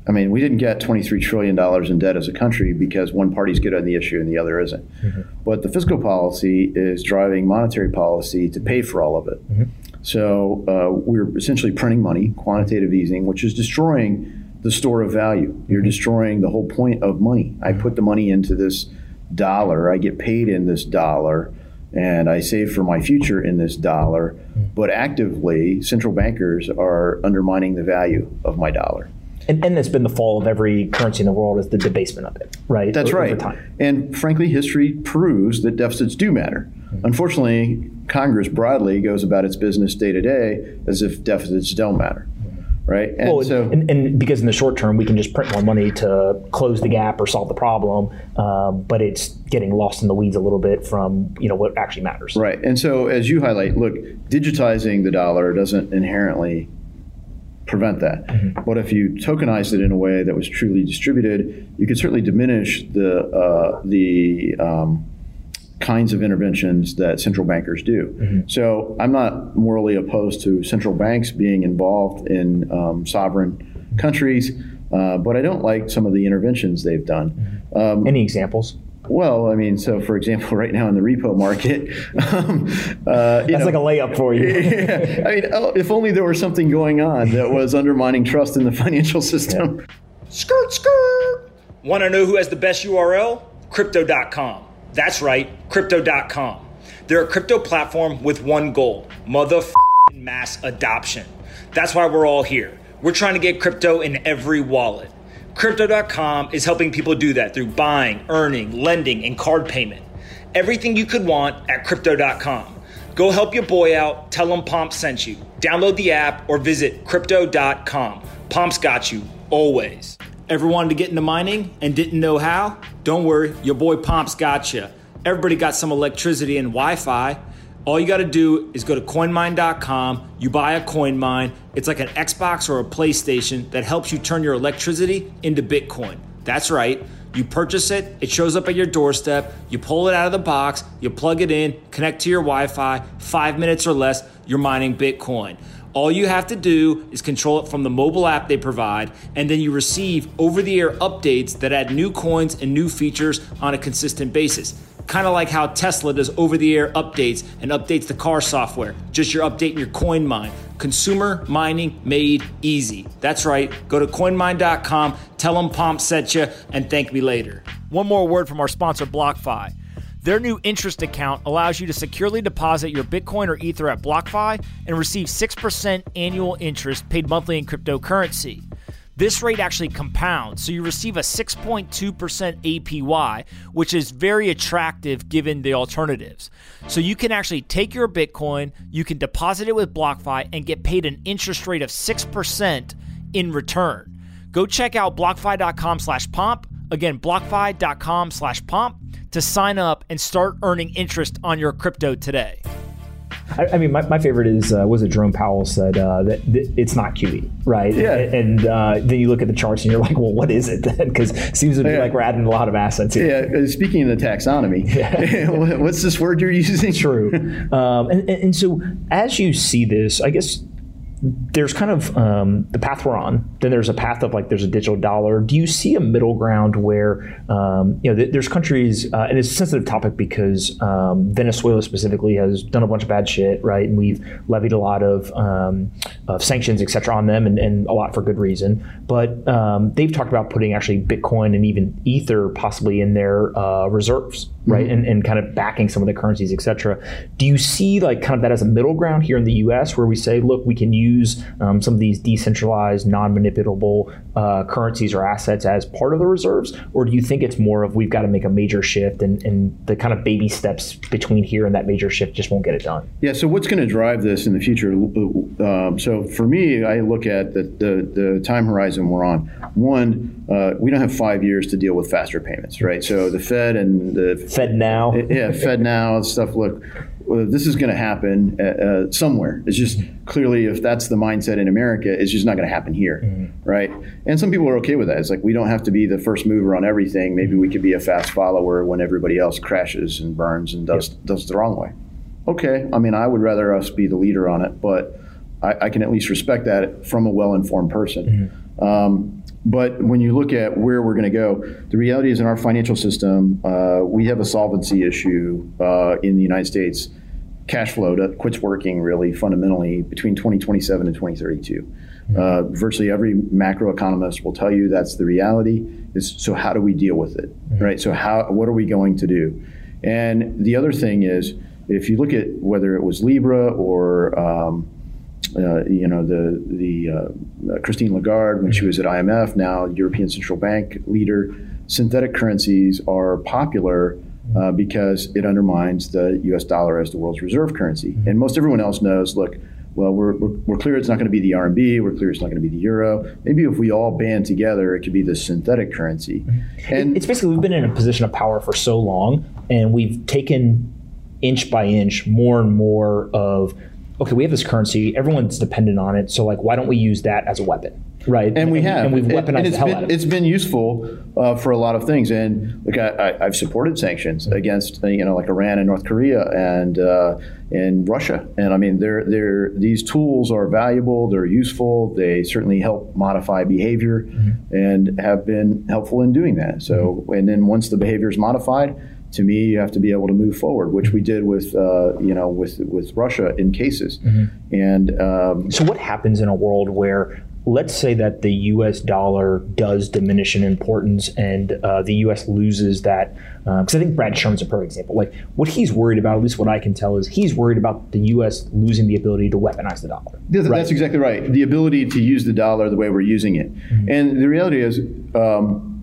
I mean, we didn't get twenty-three trillion dollars in debt as a country because one party's good on the issue and the other isn't. Mm-hmm. But the fiscal policy is driving monetary policy to pay for all of it. Mm-hmm. So uh, we're essentially printing money, quantitative easing, which is destroying the store of value. You're mm-hmm. destroying the whole point of money. I put the money into this dollar, I get paid in this dollar, and I save for my future in this dollar. Mm-hmm. But actively, central bankers are undermining the value of my dollar. And, and that's been the fall of every currency in the world, is the debasement of it, right? That's o- right. Over time. And frankly, history proves that deficits do matter. Mm-hmm. Unfortunately, Congress broadly goes about its business day to day as if deficits don't matter, right? And, well, so, and, and because in the short term, we can just print more money to close the gap or solve the problem, um, but it's getting lost in the weeds a little bit from you know what actually matters. Right. And so as you highlight, look, digitizing the dollar doesn't inherently prevent that. Mm-hmm. But if you tokenized it in a way that was truly distributed, you could certainly diminish the uh, the um, kinds of interventions that central bankers do. Mm-hmm. So I'm not morally opposed to central banks being involved in um, sovereign countries, uh, but I don't like some of the interventions they've done. Mm-hmm. Um, Any examples? Well, I mean, so for example, right now in the repo market, um, uh, that's know, like a layup for you. Yeah, I mean, oh, if only there was something going on that was undermining trust in the financial system. Yeah. Skirt, skirt. Want to know who has the best U R L? Crypto dot com. That's right, Crypto dot com. They're a crypto platform with one goal: motherfucking mass adoption. That's why we're all here. We're trying to get crypto in every wallet. Crypto dot com is helping people do that through buying, earning, lending, and card payment. Everything you could want at Crypto dot com. Go help your boy out. Tell him Pomp sent you. Download the app or visit Crypto dot com. Pomp's got you, always. Ever wanted to get into mining and didn't know how? Don't worry, your boy Pomp's got you. Everybody got some electricity and Wi-Fi. All you got to do is go to coin mine dot com, you buy a CoinMine. It's like an Xbox or a PlayStation that helps you turn your electricity into Bitcoin. That's right. You purchase it, it shows up at your doorstep, you pull it out of the box, you plug it in, connect to your Wi-Fi, five minutes or less, you're mining Bitcoin. All you have to do is control it from the mobile app they provide, and then you receive over-the-air updates that add new coins and new features on a consistent basis. Kind of like how Tesla does over-the-air updates and updates the car software. Just you're updating your CoinMine. Consumer mining made easy. That's right. Go to coin mine dot com, tell them Pomp sent you, and thank me later. One more word from our sponsor, BlockFi. Their new interest account allows you to securely deposit your Bitcoin or Ether at BlockFi and receive six percent annual interest paid monthly in cryptocurrency. This rate actually compounds, so you receive a six point two percent A P Y, which is very attractive given the alternatives. So you can actually take your Bitcoin, you can deposit it with BlockFi, and get paid an interest rate of six percent in return. Go check out blockfi dot com slash pomp, again, blockfi dot com slash pomp, to sign up and start earning interest on your crypto today. I, I mean, my, my favorite is, uh, was it Jerome Powell said uh, that th- it's not Q E, right? Yeah. And, and uh, then you look at the charts and you're like, well, what is it then? Because it seems to be yeah. like we're adding a lot of assets here. Yeah, speaking of the taxonomy, yeah. what's this word you're using? True. Um, and, and so as you see this, I guess there's kind of um, the path we're on. Then there's a path of like there's a digital dollar. Do you see a middle ground where um, you know th- there's countries, uh, and it's a sensitive topic because um, Venezuela specifically has done a bunch of bad shit, right? And we've levied a lot of, um, of sanctions, et cetera, on them, and, and a lot for good reason. But um, they've talked about putting actually Bitcoin and even Ether possibly in their uh, reserves, right? Mm-hmm. And, and kind of backing some of the currencies, et cetera. Do you see like kind of that as a middle ground here in the U S where we say, look, we can use use um, some of these decentralized, non-manipulable uh, currencies or assets as part of the reserves? Or do you think it's more of we've got to make a major shift and, and the kind of baby steps between here and that major shift just won't get it done? Yeah, so what's going to drive this in the future? Um, so for me, I look at the, the, the time horizon we're on. One, uh, we don't have five years to deal with faster payments, right? So the Fed and the... Fed now. Yeah, Fed now, stuff, look... Well, this is going to happen uh, somewhere. It's just clearly if that's the mindset in America, it's just not going to happen here, mm-hmm. right? And some people are okay with that. It's like we don't have to be the first mover on everything. Maybe we could be a fast follower when everybody else crashes and burns and does yep. does the wrong way. Okay, I mean, I would rather us be the leader on it, but I, I can at least respect that from a well-informed person. Mm-hmm. Um, but when you look at where we're going to go, the reality is in our financial system, uh, we have a solvency issue uh, in the United States. Cash flow that quits working really fundamentally between twenty twenty-seven and twenty thirty-two. Uh, virtually every macroeconomist will tell you that's the reality. Is so how do we deal with it, right? So how what are we going to do? And the other thing is, if you look at whether it was Libra or um, uh, you know the the uh, Christine Lagarde when she was at I M F, now European Central Bank leader, synthetic currencies are popular. Uh, because it undermines the U S dollar as the world's reserve currency. Mm-hmm. And most everyone else knows, look, well, we're, we're, we're clear it's not going to be the R M B. We're clear it's not going to be the euro. Maybe if we all band together, it could be this synthetic currency. Mm-hmm. And it's basically we've been in a position of power for so long, and we've taken inch by inch more and more of, okay, we have this currency. Everyone's dependent on it. So, like, why don't we use that as a weapon? Right, and, and we have, and we've weaponized and the hell been, out of it. It's been useful uh, for a lot of things, and look, I, I've supported sanctions against you know like Iran and North Korea and uh, and Russia, and I mean they're they're these tools are valuable, they're useful, they certainly help modify behavior, mm-hmm. and have been helpful in doing that. So, mm-hmm. and then once the behavior is modified, to me, you have to be able to move forward, which we did with, uh, you know, with with Russia in cases, mm-hmm. and um, so what happens in a world where let's say that the U S dollar does diminish in importance and uh, the U S loses that, because uh, I think Brad Sherman's a perfect example. Like what he's worried about, at least what I can tell, is he's worried about the U S losing the ability to weaponize the dollar. That's, right? that's exactly right. The ability to use the dollar the way we're using it. Mm-hmm. And the reality is, um,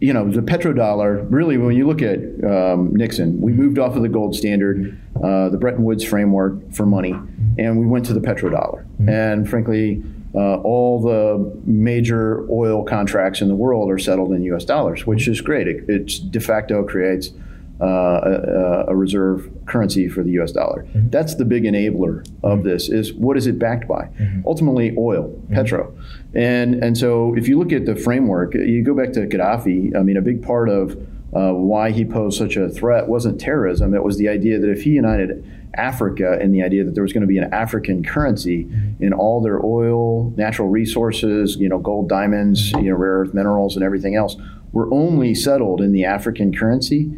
you know, the petrodollar, really when you look at um, Nixon, we moved off of the gold standard, uh, the Bretton Woods framework for money, mm-hmm. and we went to the petrodollar. Mm-hmm. And frankly, Uh, all the major oil contracts in the world are settled in U S dollars, which is great. It it's de facto creates uh, a, a reserve currency for the U S dollar. Mm-hmm. That's the big enabler of mm-hmm. this is what is it backed by? Mm-hmm. Ultimately, oil, mm-hmm. petro. And, and so if you look at the framework, you go back to Gaddafi, I mean, a big part of uh, why he posed such a threat wasn't terrorism. It was the idea that if he united Africa and the idea that there was going to be an African currency in all their oil, natural resources, you know, gold, diamonds, you know, rare earth minerals and everything else were only settled in the African currency,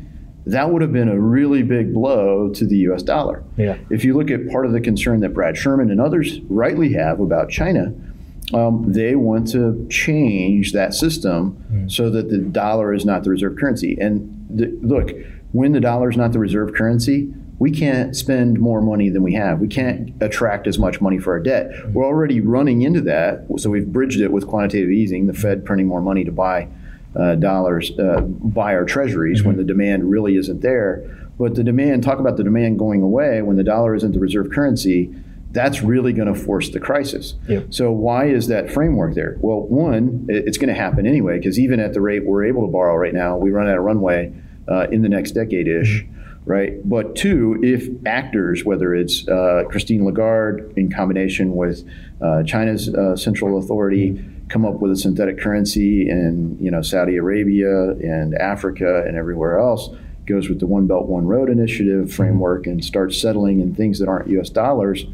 that would have been a really big blow to the U S dollar. Yeah. If you look at part of the concern that Brad Sherman and others rightly have about China, um, they want to change that system mm. so that the dollar is not the reserve currency. And the, look, when the dollar is not the reserve currency, we can't spend more money than we have. We can't attract as much money for our debt. Mm. We're already running into that, so we've bridged it with quantitative easing, the Fed printing more money to buy Uh, dollars uh, by our treasuries mm-hmm. when the demand really isn't there. But the demand, talk about the demand going away when the dollar isn't the reserve currency, that's really going to force the crisis. Yeah. So why is that framework there? Well, one, it's going to happen anyway, because even at the rate we're able to borrow right now, we run out of runway uh, in the next decade-ish, mm-hmm. right? But two, if actors, whether it's uh, Christine Lagarde in combination with uh, China's uh, central authority, mm-hmm. come up with a synthetic currency in, you know, Saudi Arabia and Africa and everywhere else, goes with the One Belt, One Road initiative framework and starts settling in things that aren't U S dollars,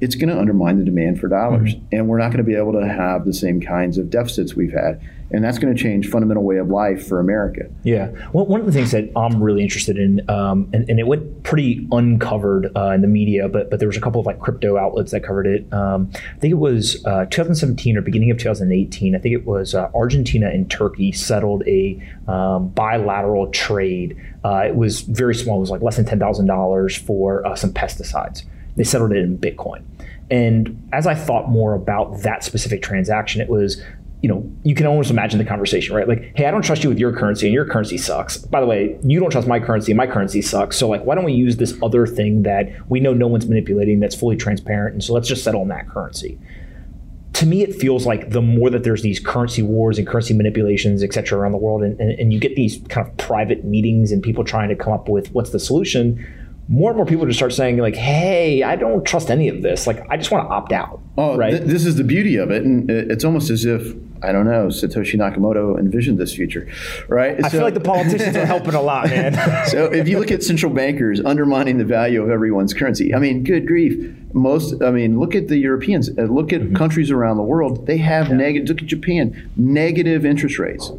it's going to undermine the demand for dollars. Mm-hmm. And we're not going to be able to have the same kinds of deficits we've had. And that's going to change fundamental way of life for America. Yeah. Well, one of the things that I'm really interested in, um, and, and it went pretty uncovered uh, in the media, but but there was a couple of like crypto outlets that covered it. Um, I think it was uh, twenty seventeen or beginning of twenty eighteen. I think it was uh, Argentina and Turkey settled a um, bilateral trade. Uh, it was very small. It was like less than ten thousand dollars for uh, some pesticides. They settled it in Bitcoin. And as I thought more about that specific transaction, it was, you know, you can almost imagine the conversation, right? Like, hey, I don't trust you with your currency and your currency sucks. By the way, you don't trust my currency and my currency sucks. So like, why don't we use this other thing that we know no one's manipulating, that's fully transparent, and so let's just settle on that currency. To me, it feels like the more that there's these currency wars and currency manipulations, et cetera, around the world, and, and, and you get these kind of private meetings and people trying to come up with what's the solution, more and more people just start saying like, hey, I don't trust any of this. Like, I just want to opt out. Oh, right? th- this is the beauty of it. And it's almost as if, I don't know, Satoshi Nakamoto envisioned this future, right? I so, feel like the politicians are helping a lot, man. So if you look at central bankers undermining the value of everyone's currency, I mean, good grief. Most, I mean, look at the Europeans, uh, look at mm-hmm. countries around the world. They have yeah. negative, look at Japan, negative interest rates.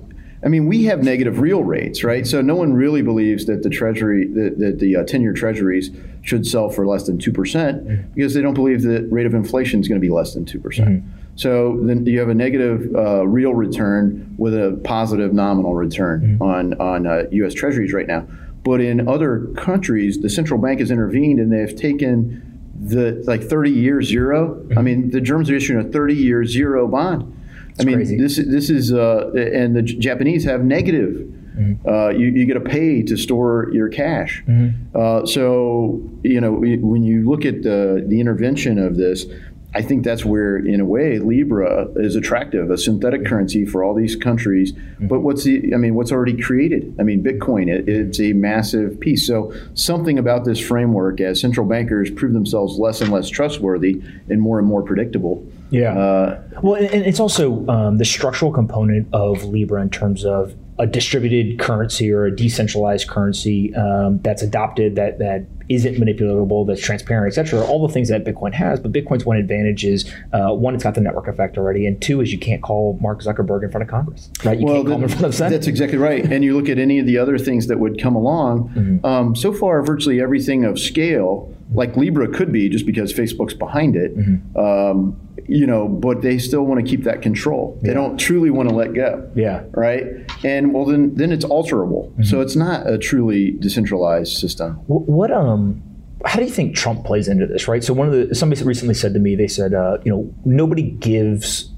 I mean, we have negative real rates, right? So no one really believes that the treasury, that, that the uh, ten-year treasuries should sell for less than two percent mm-hmm. because they don't believe the rate of inflation is going to be less than two percent. Mm-hmm. So then you have a negative uh, real return with a positive nominal return mm-hmm. on, on uh, U S treasuries right now. But in other countries, the central bank has intervened and they've taken the like thirty-year zero. Mm-hmm. I mean, the Germans are issuing a thirty-year zero bond. It's I mean, crazy. this is, this is uh, and the Japanese have negative. Mm-hmm. Uh, you, you get to pay to store your cash. Mm-hmm. Uh, so, you know, when you look at the, the intervention of this, I think that's where, in a way, Libra is attractive, a synthetic currency for all these countries. Mm-hmm. But what's the, I mean, what's already created? I mean, Bitcoin, it, it's a massive piece. So something about this framework, as central bankers prove themselves less and less trustworthy and more and more predictable. Yeah. Uh, well, and it's also um, the structural component of Libra in terms of a distributed currency or a decentralized currency um, that's adopted, that that isn't manipulatable, that's transparent, et cetera, all the things that Bitcoin has. But Bitcoin's one advantage is, uh, one, it's got the network effect already, and two, is you can't call Mark Zuckerberg in front of Congress, right? You well, can't call that, him in front of Senate. That's exactly right. And you look at any of the other things that would come along, mm-hmm. um, so far virtually everything of scale, like Libra could be, just because Facebook's behind it, mm-hmm. um, you know, but they still want to keep that control. They yeah. don't truly want to let go. Yeah. Right. And well, then, then it's alterable. Mm-hmm. So it's not a truly decentralized system. What, what um, how do you think Trump plays into this? Right. So one of the somebody recently said to me, they said, uh, you know, nobody gives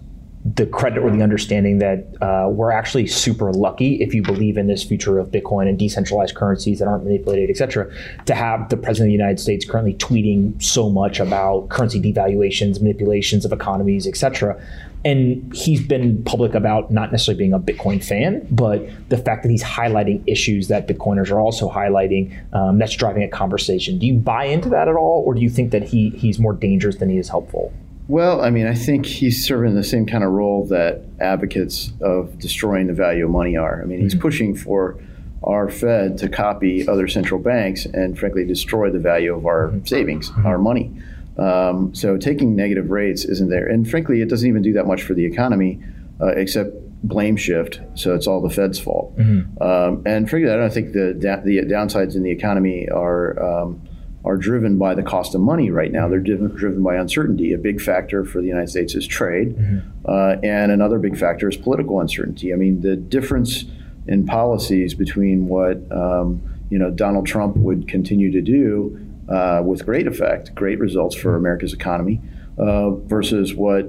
the credit or the understanding that uh, we're actually super lucky, if you believe in this future of Bitcoin and decentralized currencies that aren't manipulated, et cetera, to have the President of the United States currently tweeting so much about currency devaluations, manipulations of economies, et cetera. And he's been public about not necessarily being a Bitcoin fan, but the fact that he's highlighting issues that Bitcoiners are also highlighting, um, that's driving a conversation. Do you buy into that at all, or do you think that he he's more dangerous than he is helpful? Well, I mean, I think he's serving the same kind of role that advocates of destroying the value of money are. I mean, he's mm-hmm. pushing for our Fed to copy other central banks and frankly destroy the value of our savings, our money. Um, so taking negative rates isn't there. And frankly, it doesn't even do that much for the economy uh, except blame shift. So it's all the Fed's fault. Mm-hmm. Um, and frankly, I don't think the da- the downsides in the economy are um, are driven by the cost of money right now. They're div- driven by uncertainty. A big factor for the United States is trade. Mm-hmm. Uh, and another big factor is political uncertainty. I mean, the difference in policies between what um, you know Donald Trump would continue to do Uh, with great effect, great results for America's economy, uh, versus what,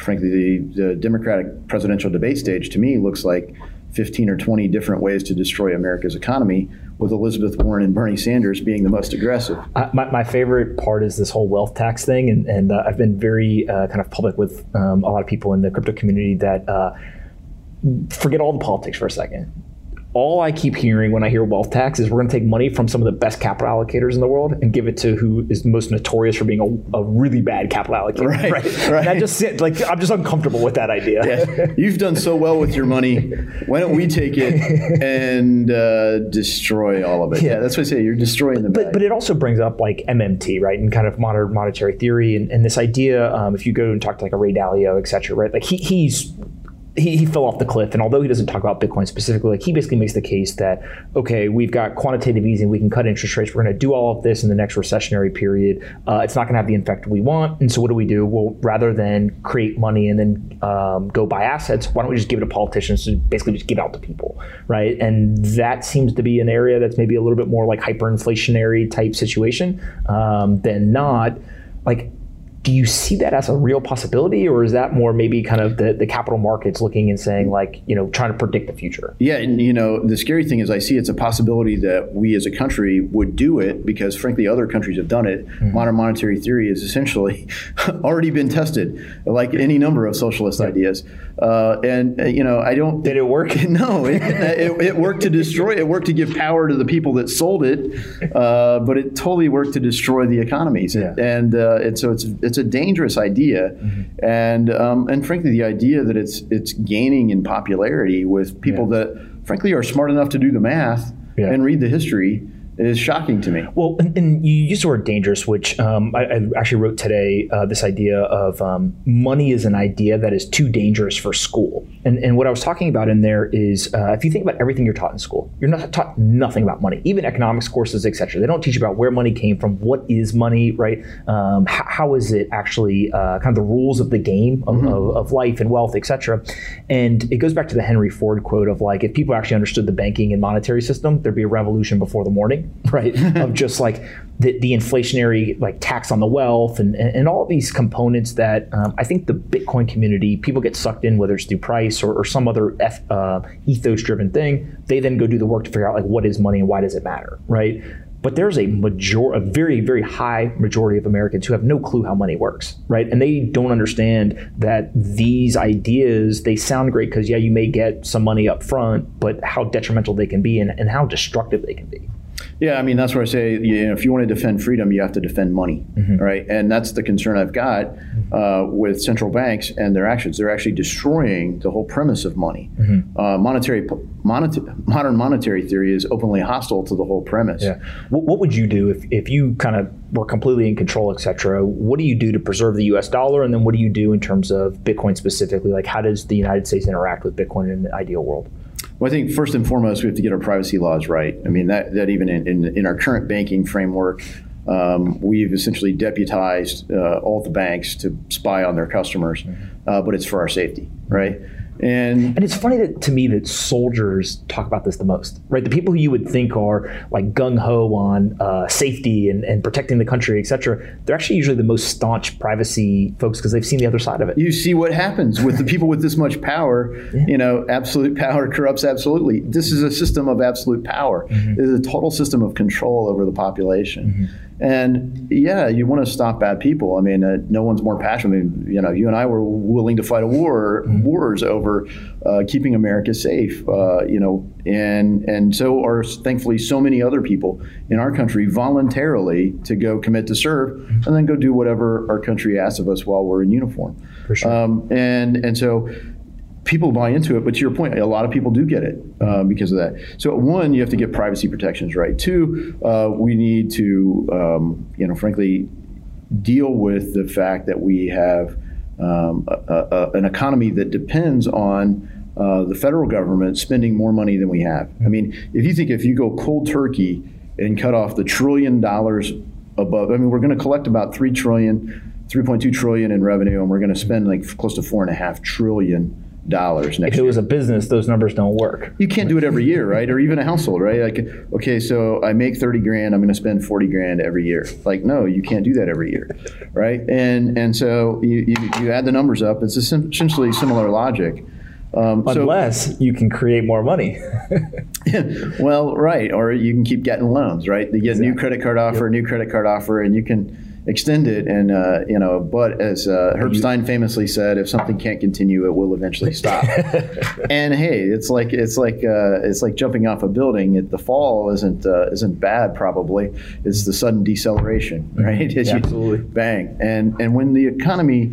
frankly, the, the Democratic presidential debate stage to me looks like fifteen or twenty different ways to destroy America's economy, with Elizabeth Warren and Bernie Sanders being the most aggressive. Uh, my, my favorite part is this whole wealth tax thing, and, and uh, I've been very uh, kind of public with um, a lot of people in the crypto community that uh, forget all the politics for a second. All I keep hearing when I hear wealth tax is we're going to take money from some of the best capital allocators in the world and give it to who is most notorious for being a, a really bad capital allocator. Right, right? right. And I just like I'm just uncomfortable with that idea. Yeah. You've done so well with your money. Why don't we take it and uh, destroy all of it? Yeah, yeah that's what I say. You're destroying the bag. But, but it also brings up like M M T, right, and kind of modern monetary theory and, and this idea. Um, if you go and talk to like a Ray Dalio, et cetera, right, like he he's. He, he fell off the cliff, and although he doesn't talk about Bitcoin specifically, like he basically makes the case that, okay, we've got quantitative easing, we can cut interest rates, we're going to do all of this in the next recessionary period. Uh, it's not going to have the effect we want, and so what do we do? Well, rather than create money and then um, go buy assets, why don't we just give it to politicians to basically just give out to people, right? And that seems to be an area that's maybe a little bit more like hyperinflationary type situation um, than not. Like, do you see that as a real possibility, or is that more maybe kind of the, the capital markets looking and saying, like, you know, trying to predict the future? Yeah, and, you know, the scary thing is I see it's a possibility that we as a country would do it because, frankly, other countries have done it. Mm-hmm. Modern monetary theory has essentially already been tested, like any number of socialist yeah. ideas. Uh, and, uh, you know, I don't... Did it work? No, it, it, it worked to destroy. It worked to give power to the people that sold it, uh, but it totally worked to destroy the economies. Yeah. And, uh, and so it's... it's It's a dangerous idea, mm-hmm. and um, and frankly, the idea that it's it's gaining in popularity with people yeah. that frankly are smart enough to do the math yeah. and read the history is shocking to me. Well, and, and you used the word dangerous, which um, I, I actually wrote today. Uh, this idea of um, money is an idea that is too dangerous for school, and and what I was talking about in there is uh, if you think about everything you're taught in school, you're not taught nothing about money, even economics courses, et cetera. They don't teach you about where money came from, what is money, right? Um, how, how is it actually uh, kind of the rules of the game of, mm-hmm. of, of life and wealth, et cetera. And it goes back to the Henry Ford quote of like, if people actually understood the banking and monetary system, there'd be a revolution before the morning. Right, of just like the, the inflationary like tax on the wealth and, and, and all these components that um, I think the Bitcoin community, people get sucked in, whether it's through price or, or some other F, uh, ethos-driven thing. They then go do the work to figure out like what is money and why does it matter, right? But there's a major, a very, very high majority of Americans who have no clue how money works, right? And they don't understand that these ideas, they sound great because, yeah, you may get some money up front, but how detrimental they can be and, and how destructive they can be. Yeah, I mean, that's where I say, you know, if you want to defend freedom, you have to defend money, mm-hmm. right? And that's the concern I've got uh, with central banks and their actions. They're actually destroying the whole premise of money. Mm-hmm. Uh, monetary, monetary, modern monetary theory is openly hostile to the whole premise. Yeah. What, what would you do if, if you kind of were completely in control, et cetera? What do you do to preserve the U S dollar? And then what do you do in terms of Bitcoin specifically? Like, how does the United States interact with Bitcoin in an ideal world? Well, I think first and foremost, we have to get our privacy laws right. I mean, that, that even in, in, in our current banking framework, um, we've essentially deputized uh, all the banks to spy on their customers, uh, but it's for our safety, right? And, and it's funny that, to me that soldiers talk about this the most, right? The people who you would think are like gung-ho on uh, safety and, and protecting the country, et cetera, they're actually usually the most staunch privacy folks because they've seen the other side of it. You see what happens with the people with this much power. Yeah. You know, absolute power corrupts absolutely. This is a system of absolute power. Mm-hmm. It is a total system of control over the population. Mm-hmm. And yeah, you want to stop bad people. I mean, uh, no one's more passionate. I mean, you know, you and I were willing to fight a war, mm-hmm. wars over uh, keeping America safe. Uh, you know, and and so are thankfully so many other people in our country voluntarily to go commit to serve, mm-hmm. and then go do whatever our country asks of us while we're in uniform. For sure. Um, and and so. people buy into it, but to your point, a lot of people do get it uh, because of that. So one, you have to get privacy protections right. Two, uh, we need to, um, you know, frankly, deal with the fact that we have um, a, a, an economy that depends on uh, the federal government spending more money than we have. I mean, if you think if you go cold turkey and cut off the trillion dollars above, I mean, we're going to collect about three trillion, three point two trillion in revenue, and we're going to spend like close to four and a half trillion dollars next year. If it was a business, those numbers don't work. You can't do it every year, right? Or even a household, right? Like, okay, so I make thirty grand, I'm going to spend forty grand every year. Like, no, you can't do that every year, right? And and so you you, you add the numbers up. It's essentially similar logic. Um, Unless so, you can create more money. Well, right, or you can keep getting loans, right? You get exactly. a new credit card offer, yep. a new credit card offer, and you can extend it, and uh, you know. But as uh, Herb Stein famously said, if something can't continue, it will eventually stop. And hey, it's like it's like uh, it's like jumping off a building. It, the fall isn't uh, isn't bad. Probably it's the sudden deceleration, right? Yeah, absolutely. Bang. And and when the economy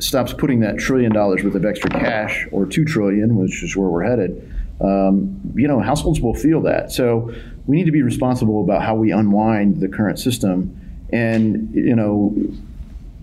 stops putting that trillion dollars worth of extra cash, or two trillion, which is where we're headed, um, you know, households will feel that. So we need to be responsible about how we unwind the current system. And, you know,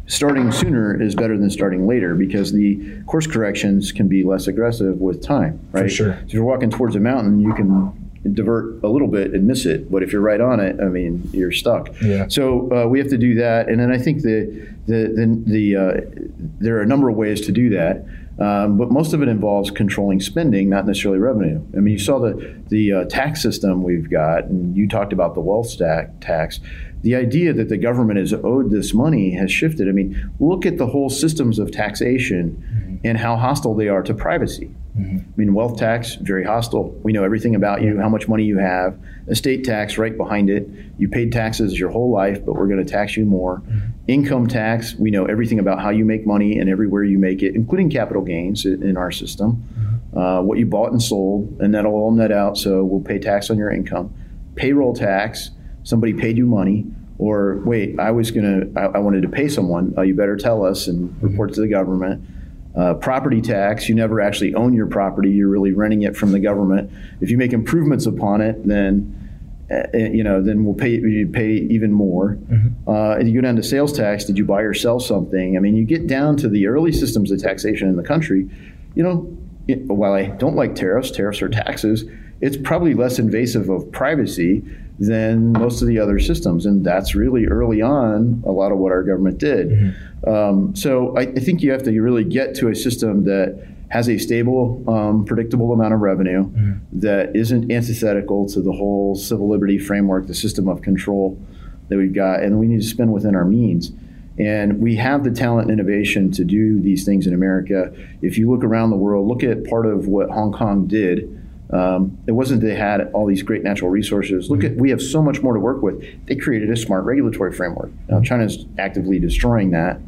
starting sooner is better than starting later, because the course corrections can be less aggressive with time, right? For sure. If you're walking towards a mountain, you can divert a little bit and miss it. But if you're right on it, I mean, you're stuck. Yeah. So uh, we have to do that. And then I think the the the, the uh, there are a number of ways to do that. Um, but most of it involves controlling spending, not necessarily revenue. I mean, you saw the the uh, tax system we've got, and you talked about the wealth stack tax. The idea that the government is owed this money has shifted. I mean, look at the whole systems of taxation mm-hmm. and how hostile they are to privacy. Mm-hmm. I mean, wealth tax, very hostile. We know everything about you, how much money you have. Estate tax, right behind it. You paid taxes your whole life, but we're going to tax you more. Mm-hmm. Income tax, we know everything about how you make money and everywhere you make it, including capital gains in our system, mm-hmm. uh, what you bought and sold, and that'll all net out, so we'll pay tax on your income. Payroll tax, somebody paid you money, or wait, I was gonna, I, I wanted to pay someone, uh, you better tell us and report to the government. Uh, property tax, you never actually own your property, you're really renting it from the government. If you make improvements upon it, then uh, you know, then we'll pay, you pay even more. Mm-hmm. Uh, and you go down to sales tax, did you buy or sell something? I mean, you get down to the early systems of taxation in the country, you know, it, while I don't like tariffs, tariffs are taxes, it's probably less invasive of privacy than most of the other systems. And that's really early on a lot of what our government did. Mm-hmm. Um, so I, I think you have to really get to a system that has a stable, um, predictable amount of revenue mm-hmm. that isn't antithetical to the whole civil liberty framework, the system of control that we've got. And we need to spend within our means. And we have the talent and innovation to do these things in America. If you look around the world, look at part of what Hong Kong did. Um, it wasn't they had all these great natural resources. Look at, we have so much more to work with. They created a smart regulatory framework. Now, China's actively destroying that.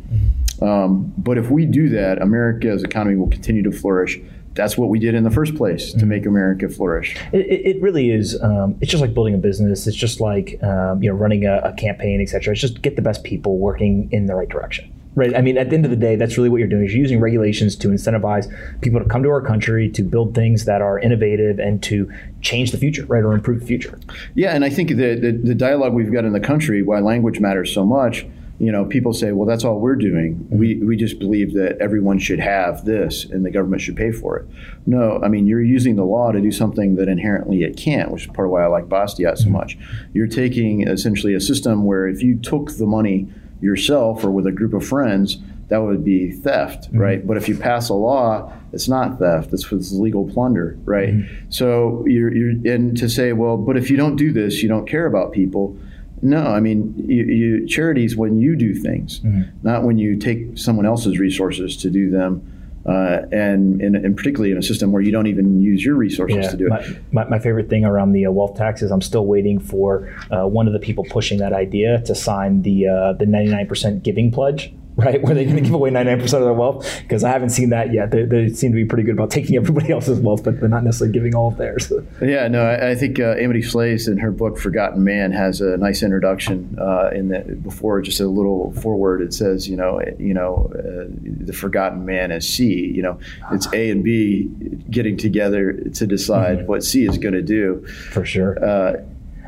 Um, but if we do that, America's economy will continue to flourish. That's what we did in the first place to make America flourish. It, it really is. Um, it's just like building a business. It's just like um, you know, running a, a campaign, et cetera. It's just get the best people working in the right direction. Right. I mean, at the end of the day, that's really what you're doing is you're using regulations to incentivize people to come to our country, to build things that are innovative and to change the future, right, or improve the future. Yeah. And I think the, the, the dialogue we've got in the country, why language matters so much, you know, people say, well, that's all we're doing. We, we just believe that everyone should have this and the government should pay for it. No, I mean, you're using the law to do something that inherently it can't, which is part of why I like Bastiat so much. You're taking essentially a system where if you took the money yourself or with a group of friends, that would be theft, mm-hmm. right? But if you pass a law, it's not theft, it's, it's legal plunder, right? Mm-hmm. So you're, you're, and to say, well, but if you don't do this, you don't care about people. No, I mean, you, you, charity's when you do things, mm-hmm. not when you take someone else's resources to do them. Uh, and, and and particularly in a system where you don't even use your resources yeah, to do it. My, my, my favorite thing around the uh, wealth tax is I'm still waiting for uh, one of the people pushing that idea to sign the uh, the ninety-nine percent giving pledge. right? Were they going to give away ninety-nine percent of their wealth? Because I haven't seen that yet. They, they seem to be pretty good about taking everybody else's wealth, but they're not necessarily giving all of theirs. Yeah, no, I, I think uh, Amity Slays in her book, Forgotten Man, has a nice introduction uh, in that before, just a little foreword. It says, you know, you know, uh, the forgotten man is C, you know, it's A and B getting together to decide mm-hmm. what C is going to do. For sure. Uh,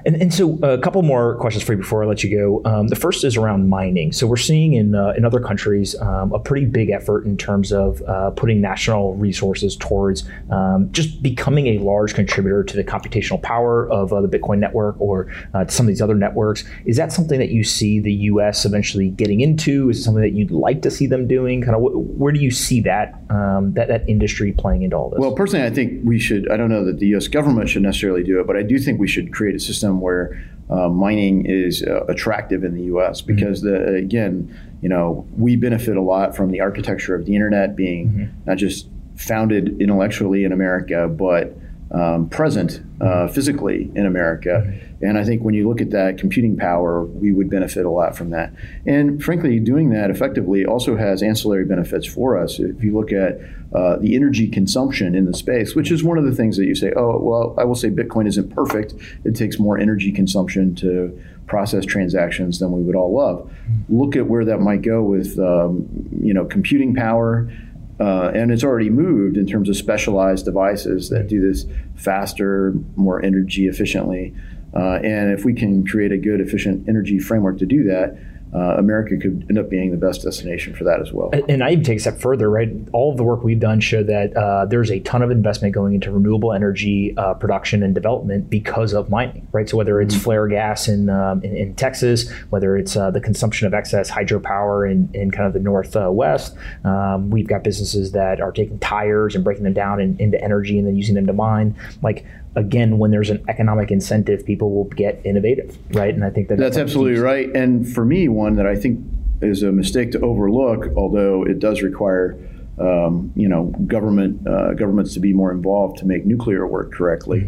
And, and so a couple more questions for you before I let you go. Um, the first is around mining. So we're seeing in uh, in other countries um, a pretty big effort in terms of uh, putting national resources towards um, just becoming a large contributor to the computational power of uh, the Bitcoin network or uh, some of these other networks. Is that something that you see the U S eventually getting into? Is it something that you'd like to see them doing? Kind of wh- where do you see that, um, that that industry playing into all this? Well, personally, I think we should, I don't know that the U S government should necessarily do it, but I do think we should create a system where uh, mining is uh, attractive in the U S because mm-hmm. the again, you know, we benefit a lot from the architecture of the internet being mm-hmm. not just founded intellectually in America, but um, present uh, physically in America. Mm-hmm. And I think when you look at that computing power, we would benefit a lot from that. And frankly, doing that effectively also has ancillary benefits for us. If you look at uh, the energy consumption in the space, which is one of the things that you say, oh, well, I will say Bitcoin isn't perfect. It takes more energy consumption to process transactions than we would all love. Mm-hmm. Look at where that might go with, um, you know, computing power. Uh, and it's already moved in terms of specialized devices that do this faster, more energy efficiently. Uh, and if we can create a good, efficient energy framework to do that, Uh, America could end up being the best destination for that as well. And, and I even take a step further, right? All of the work we've done show that uh, there's a ton of investment going into renewable energy uh, production and development because of mining, right? So whether it's mm-hmm. flare gas in, um, in in Texas, whether it's uh, the consumption of excess hydropower in, in kind of the Northwest, uh, um, we've got businesses that are taking tires and breaking them down in, into energy and then using them to mine. Like, again, when there's an economic incentive, people will get innovative, right? And I think that that's absolutely right. And for me, one that I think is a mistake to overlook, although it does require, um, you know, government uh, governments to be more involved to make nuclear work correctly.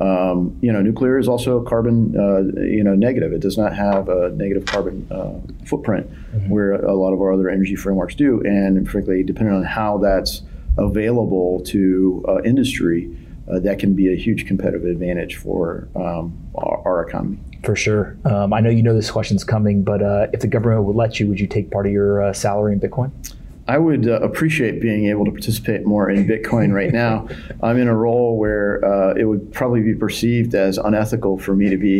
Um, you know, nuclear is also carbon, uh, you know, negative. It does not have a negative carbon uh, footprint, mm-hmm. where a lot of our other energy frameworks do. And frankly, depending on how that's available to uh, industry, Uh, that can be a huge competitive advantage for um, our, our economy. For sure. Um, I know you know this question's coming, but uh, if the government would let you, would you take part of your uh, salary in Bitcoin? I would uh, appreciate being able to participate more in Bitcoin right now. I'm in a role where uh, it would probably be perceived as unethical for me to be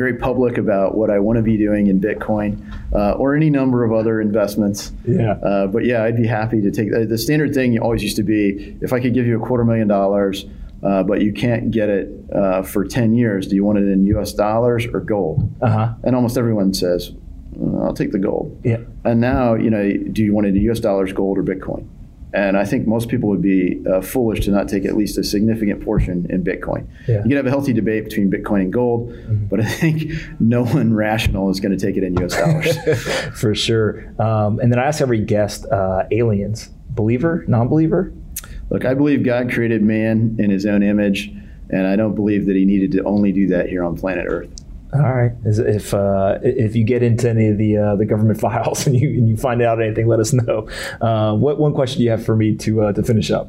very public about what I want to be doing in Bitcoin uh, or any number of other investments. Yeah. Uh, but yeah, I'd be happy to take that. The standard thing always used to be, if I could give you a quarter million dollars, Uh, but you can't get it uh, for ten years. Do you want it in U S dollars or gold? Uh-huh. And almost everyone says, I'll take the gold. Yeah. And now, you know, do you want it in U S dollars, gold, or Bitcoin? And I think most people would be uh, foolish to not take at least a significant portion in Bitcoin. Yeah. You can have a healthy debate between Bitcoin and gold, mm-hmm. but I think no one rational is going to take it in U S dollars. For sure. Um, and then I ask every guest, uh, aliens, believer, non-believer? Look, I believe God created man in his own image, and I don't believe that he needed to only do that here on planet Earth. All right. If uh, if you get into any of the uh, the government files and you and you find out anything, let us know. Uh, what one question do you have for me to uh, to finish up?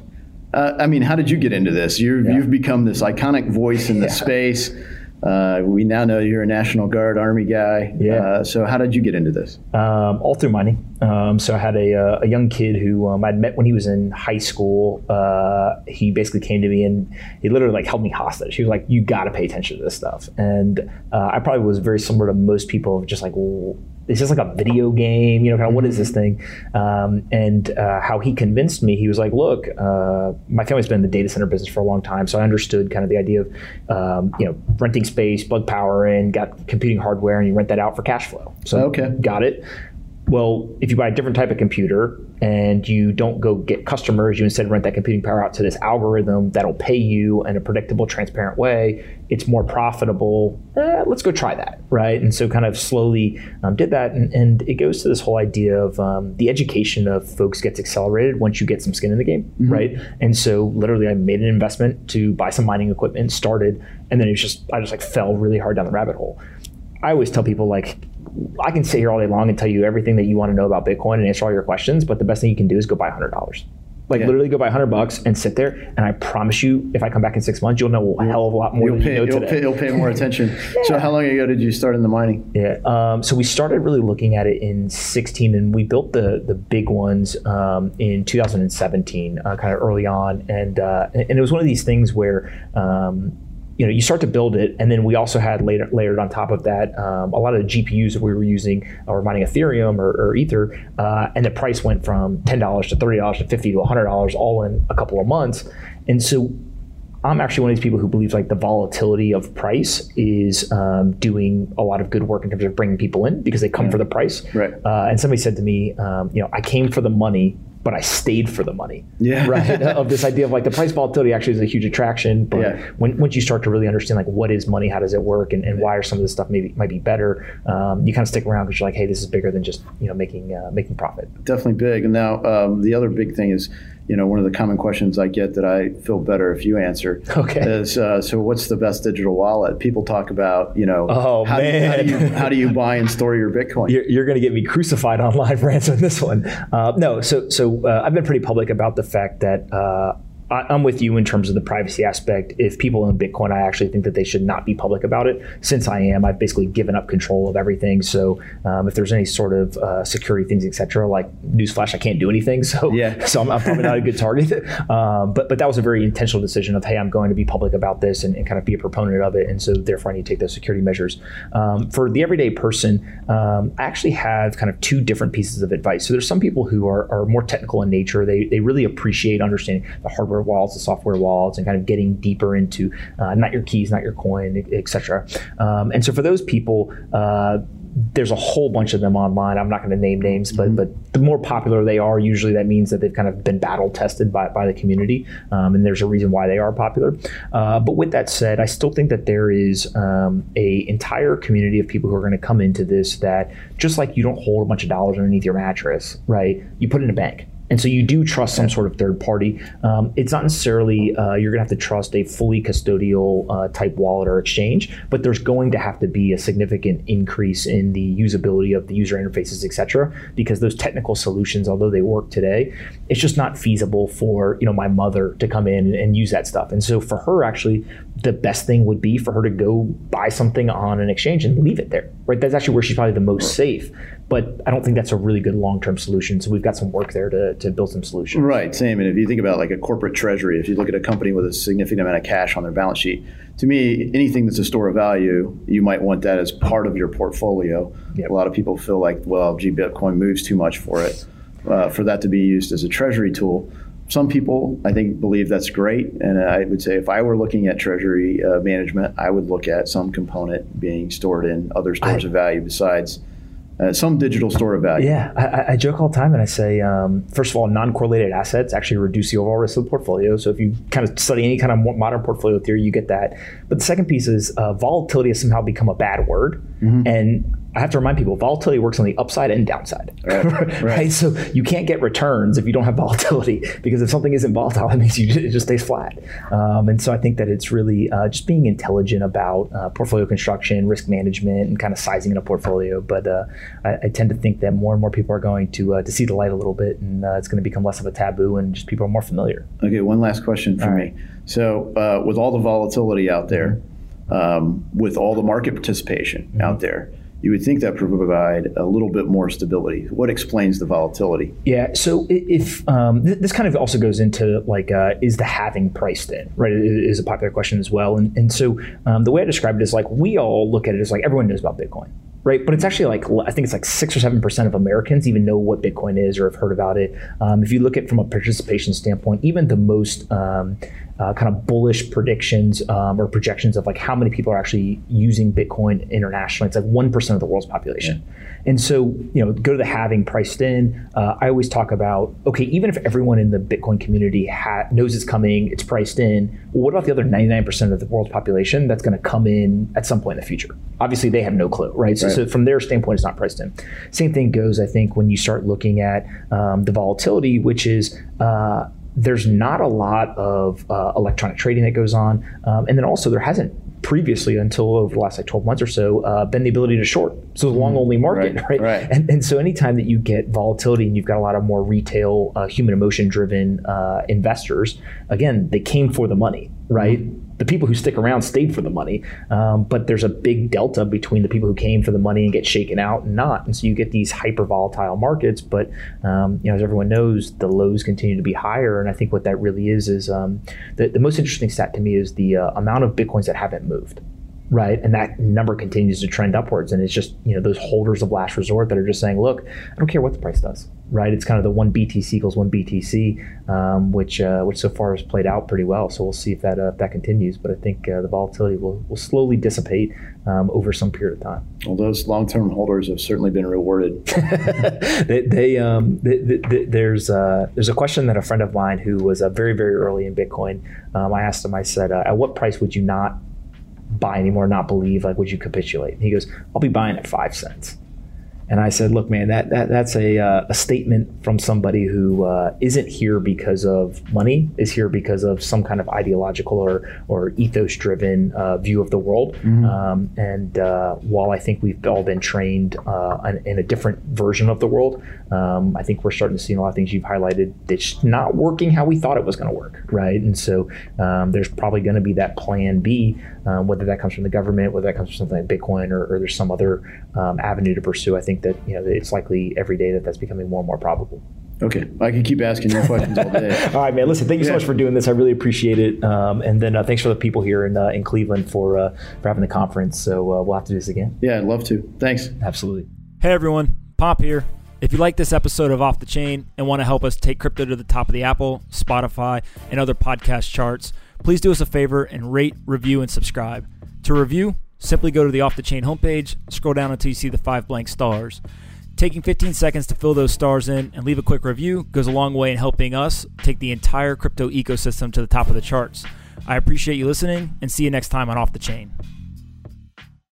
Uh, I mean, how did you get into this? You're, yeah. You've become this iconic voice in the yeah. space. Uh, we now know you're a National Guard Army guy. Yeah. Uh, so how did you get into this? Um, all through mining. Um, so I had a, uh, a young kid who um, I'd met when he was in high school. Uh, he basically came to me and he literally like held me hostage. He was like, you got to pay attention to this stuff. And uh, I probably was very similar to most people, just like, well, it's just like a video game, you know, kind of what is this thing? Um, and uh, how he convinced me, he was like, look, uh, my family's been in the data center business for a long time. So I understood kind of the idea of, um, you know, renting space, plug power in, got computing hardware, and you rent that out for cash flow. So okay. Got it. Well, if you buy a different type of computer and you don't go get customers, you instead rent that computing power out to this algorithm that'll pay you in a predictable, transparent way. It's more profitable. Eh, let's go try that, right? And so kind of slowly um, did that. And, and it goes to this whole idea of um, the education of folks gets accelerated once you get some skin in the game, mm-hmm. right? And so literally I made an investment to buy some mining equipment, started, and then it was just, I just like fell really hard down the rabbit hole. I always tell people like, I can sit here all day long and tell you everything that you want to know about Bitcoin and answer all your questions, but the best thing you can do is go buy one hundred dollars. Like yeah. literally go buy one hundred bucks and sit there, and I promise you, if I come back in six months, you'll know a hell of a lot more you'll than pay, you know you'll today. Pay, you'll pay more attention. yeah. So how long ago did you start in the mining? Yeah, um, so we started really looking at it in sixteen, and we built the the big ones um, in two thousand seventeen, uh, kind of early on, and uh, and it was one of these things where. Um, You know, you start to build it, and then we also had later, layered on top of that um, a lot of the G P Us that we were using or mining Ethereum or, or Ether, uh, and the price went from ten dollars to thirty dollars to fifty dollars to one hundred dollars all in a couple of months. And so I'm actually one of these people who believes like the volatility of price is um, doing a lot of good work in terms of bringing people in because they come yeah. for the price. Right. Uh, and somebody said to me, um, you know, I came for the money, but I stayed for the money, yeah. right? Of this idea of like the price volatility actually is a huge attraction, but yeah. when, once you start to really understand like what is money, how does it work, and, and why are some of this stuff maybe might be better, um, you kind of stick around because you're like, hey, this is bigger than just you know making uh, making profit. Definitely big. And now um, the other big thing is, you know, one of the common questions I get that I feel better if you answer okay. is, uh, so what's the best digital wallet? People talk about, you know, oh, how, man. Do you, how, do you, how do you buy and store your Bitcoin? You're, you're going to get me crucified online for answering this one. Uh, no, so so. Uh, I've been pretty public about the fact that uh, I, I'm with you in terms of the privacy aspect. If people own Bitcoin, I actually think that they should not be public about it. Since I am, I've basically given up control of everything. So um, if there's any sort of uh, security things, et cetera, like newsflash, I can't do anything. So, yeah. so I'm, I'm probably not a good target. Um, but but that was a very intentional decision of, hey, I'm going to be public about this and, and kind of be a proponent of it. And so therefore, I need to take those security measures. Um, for the everyday person, um, I actually have kind of two different pieces of advice. So there's some people who are, are more technical in nature. They, they really appreciate understanding the hardware wallets, the software wallets, and kind of getting deeper into uh, not your keys, not your coin, et cetera. Um, and so for those people, uh, there's a whole bunch of them online. I'm not going to name names, but mm-hmm. but the more popular they are, usually that means that they've kind of been battle tested by, by the community. Um, and there's a reason why they are popular. Uh, but with that said, I still think that there is um, a entire community of people who are going to come into this that just like you don't hold a bunch of dollars underneath your mattress, right? You put it in a bank. And so you do trust some sort of third party. Um, it's not necessarily uh, you're going to have to trust a fully custodial uh, type wallet or exchange, but there's going to have to be a significant increase in the usability of the user interfaces, et cetera, because those technical solutions, although they work today, it's just not feasible for you know my mother to come in and use that stuff. And so for her, actually, the best thing would be for her to go buy something on an exchange and leave it there, right? That's actually where she's probably the most safe. But I don't think that's a really good long-term solution. So we've got some work there to, to build some solutions. Right, same. And if you think about like a corporate treasury, if you look at a company with a significant amount of cash on their balance sheet, to me, anything that's a store of value, you might want that as part of your portfolio. Yep. A lot of people feel like, well, gee, Bitcoin moves too much for it, uh, for that to be used as a treasury tool. Some people, I think, believe that's great. And I would say if I were looking at treasury uh, management, I would look at some component being stored in other stores I- of value besides Uh, some digital store of value. Yeah, I, I joke all the time and I say, um, first of all, non-correlated assets actually reduce the overall risk of the portfolio. So if you kind of study any kind of modern portfolio theory, you get that. But the second piece is uh, volatility has somehow become a bad word. Mm-hmm. And I have to remind people, volatility works on the upside and downside, right. Right. right? So you can't get returns if you don't have volatility, because if something isn't volatile, it means you it just stays flat. Um, and so I think that it's really uh, just being intelligent about uh, portfolio construction, risk management, and kind of sizing in a portfolio. But uh, I, I tend to think that more and more people are going to uh, to see the light a little bit, and uh, it's going to become less of a taboo, and just people are more familiar. Okay, one last question for all me. Right. So uh, with all the volatility out there, um, with all the market participation mm-hmm. out there, you would think that provide a little bit more stability. What explains the volatility? Yeah, so if um, th- this kind of also goes into like, uh, is the halving priced in, right? It is a popular question as well. And, and so um, the way I describe it is like, we all look at it as like, everyone knows about Bitcoin, right? But it's actually like, I think it's like six or seven percent of Americans even know what Bitcoin is or have heard about it. Um, if you look at from a participation standpoint, even the most, um, Uh, kind of bullish predictions um, or projections of like how many people are actually using Bitcoin internationally. It's like one percent of the world's population. Yeah. And so, you know, go to the halving priced in. Uh, I always talk about, okay, even if everyone in the Bitcoin community ha- knows it's coming, it's priced in, well, what about the other ninety-nine percent of the world's population that's going to come in at some point in the future? Obviously, they have no clue, right? So, right. so from their standpoint, it's not priced in. Same thing goes, I think, when you start looking at um, the volatility, which is, uh, there's not a lot of uh, electronic trading that goes on. Um, and then also there hasn't previously, until over the last like twelve months or so, uh, been the ability to short. So it's a long only market, right? right? right. And, and so anytime that you get volatility and you've got a lot of more retail, uh, human emotion driven uh, investors, again, they came for the money, right? Mm-hmm. The people who stick around stayed for the money, um, but there's a big delta between the people who came for the money and get shaken out and not. And so you get these hyper volatile markets, but um, you know, as everyone knows, the lows continue to be higher. And I think what that really is is um, the, the most interesting stat to me is the uh, amount of Bitcoins that haven't moved, right? And that number continues to trend upwards. And it's just, you know, those holders of last resort that are just saying, look, I don't care what the price does, right? It's kind of the one B T C equals one B T C, um, which uh, which so far has played out pretty well. So we'll see if that uh, if that continues. But I think uh, the volatility will, will slowly dissipate um, over some period of time. Well, those long-term holders have certainly been rewarded. they, they, um, they, they, there's uh, there's a question that a friend of mine who was uh, very, very early in Bitcoin, um, I asked him, I said, uh, at what price would you not buy anymore, not believe, like, would you capitulate? And he goes, I'll be buying at five cents. And I said, look, man, that, that that's a uh, a statement from somebody who uh, isn't here because of money, is here because of some kind of ideological or or ethos-driven uh, view of the world. Mm-hmm. Um, and uh, while I think we've all been trained uh, in a different version of the world, um, I think we're starting to see a lot of things you've highlighted that's not working how we thought it was going to work, right? And so um, there's probably going to be that plan B, um, whether that comes from the government, whether that comes from something like Bitcoin, or, or there's some other um, avenue to pursue. I think that, you know, it's likely every day that that's becoming more and more probable. Okay, I can keep asking you questions all day. All right, man. Listen, thank you yeah. so much for doing this. I really appreciate it. Um, and then uh, thanks for the people here in uh, in Cleveland for uh, for having the conference. So uh, we'll have to do this again. Yeah, I'd love to. Thanks. Absolutely. Hey everyone, Pomp here. If you like this episode of Off the Chain and want to help us take crypto to the top of the Apple, Spotify, and other podcast charts, please do us a favor and rate, review, and subscribe. To review, simply go to the Off the Chain homepage, scroll down until you see the five blank stars. Taking fifteen seconds to fill those stars in and leave a quick review goes a long way in helping us take the entire crypto ecosystem to the top of the charts. I appreciate you listening, and see you next time on Off the Chain.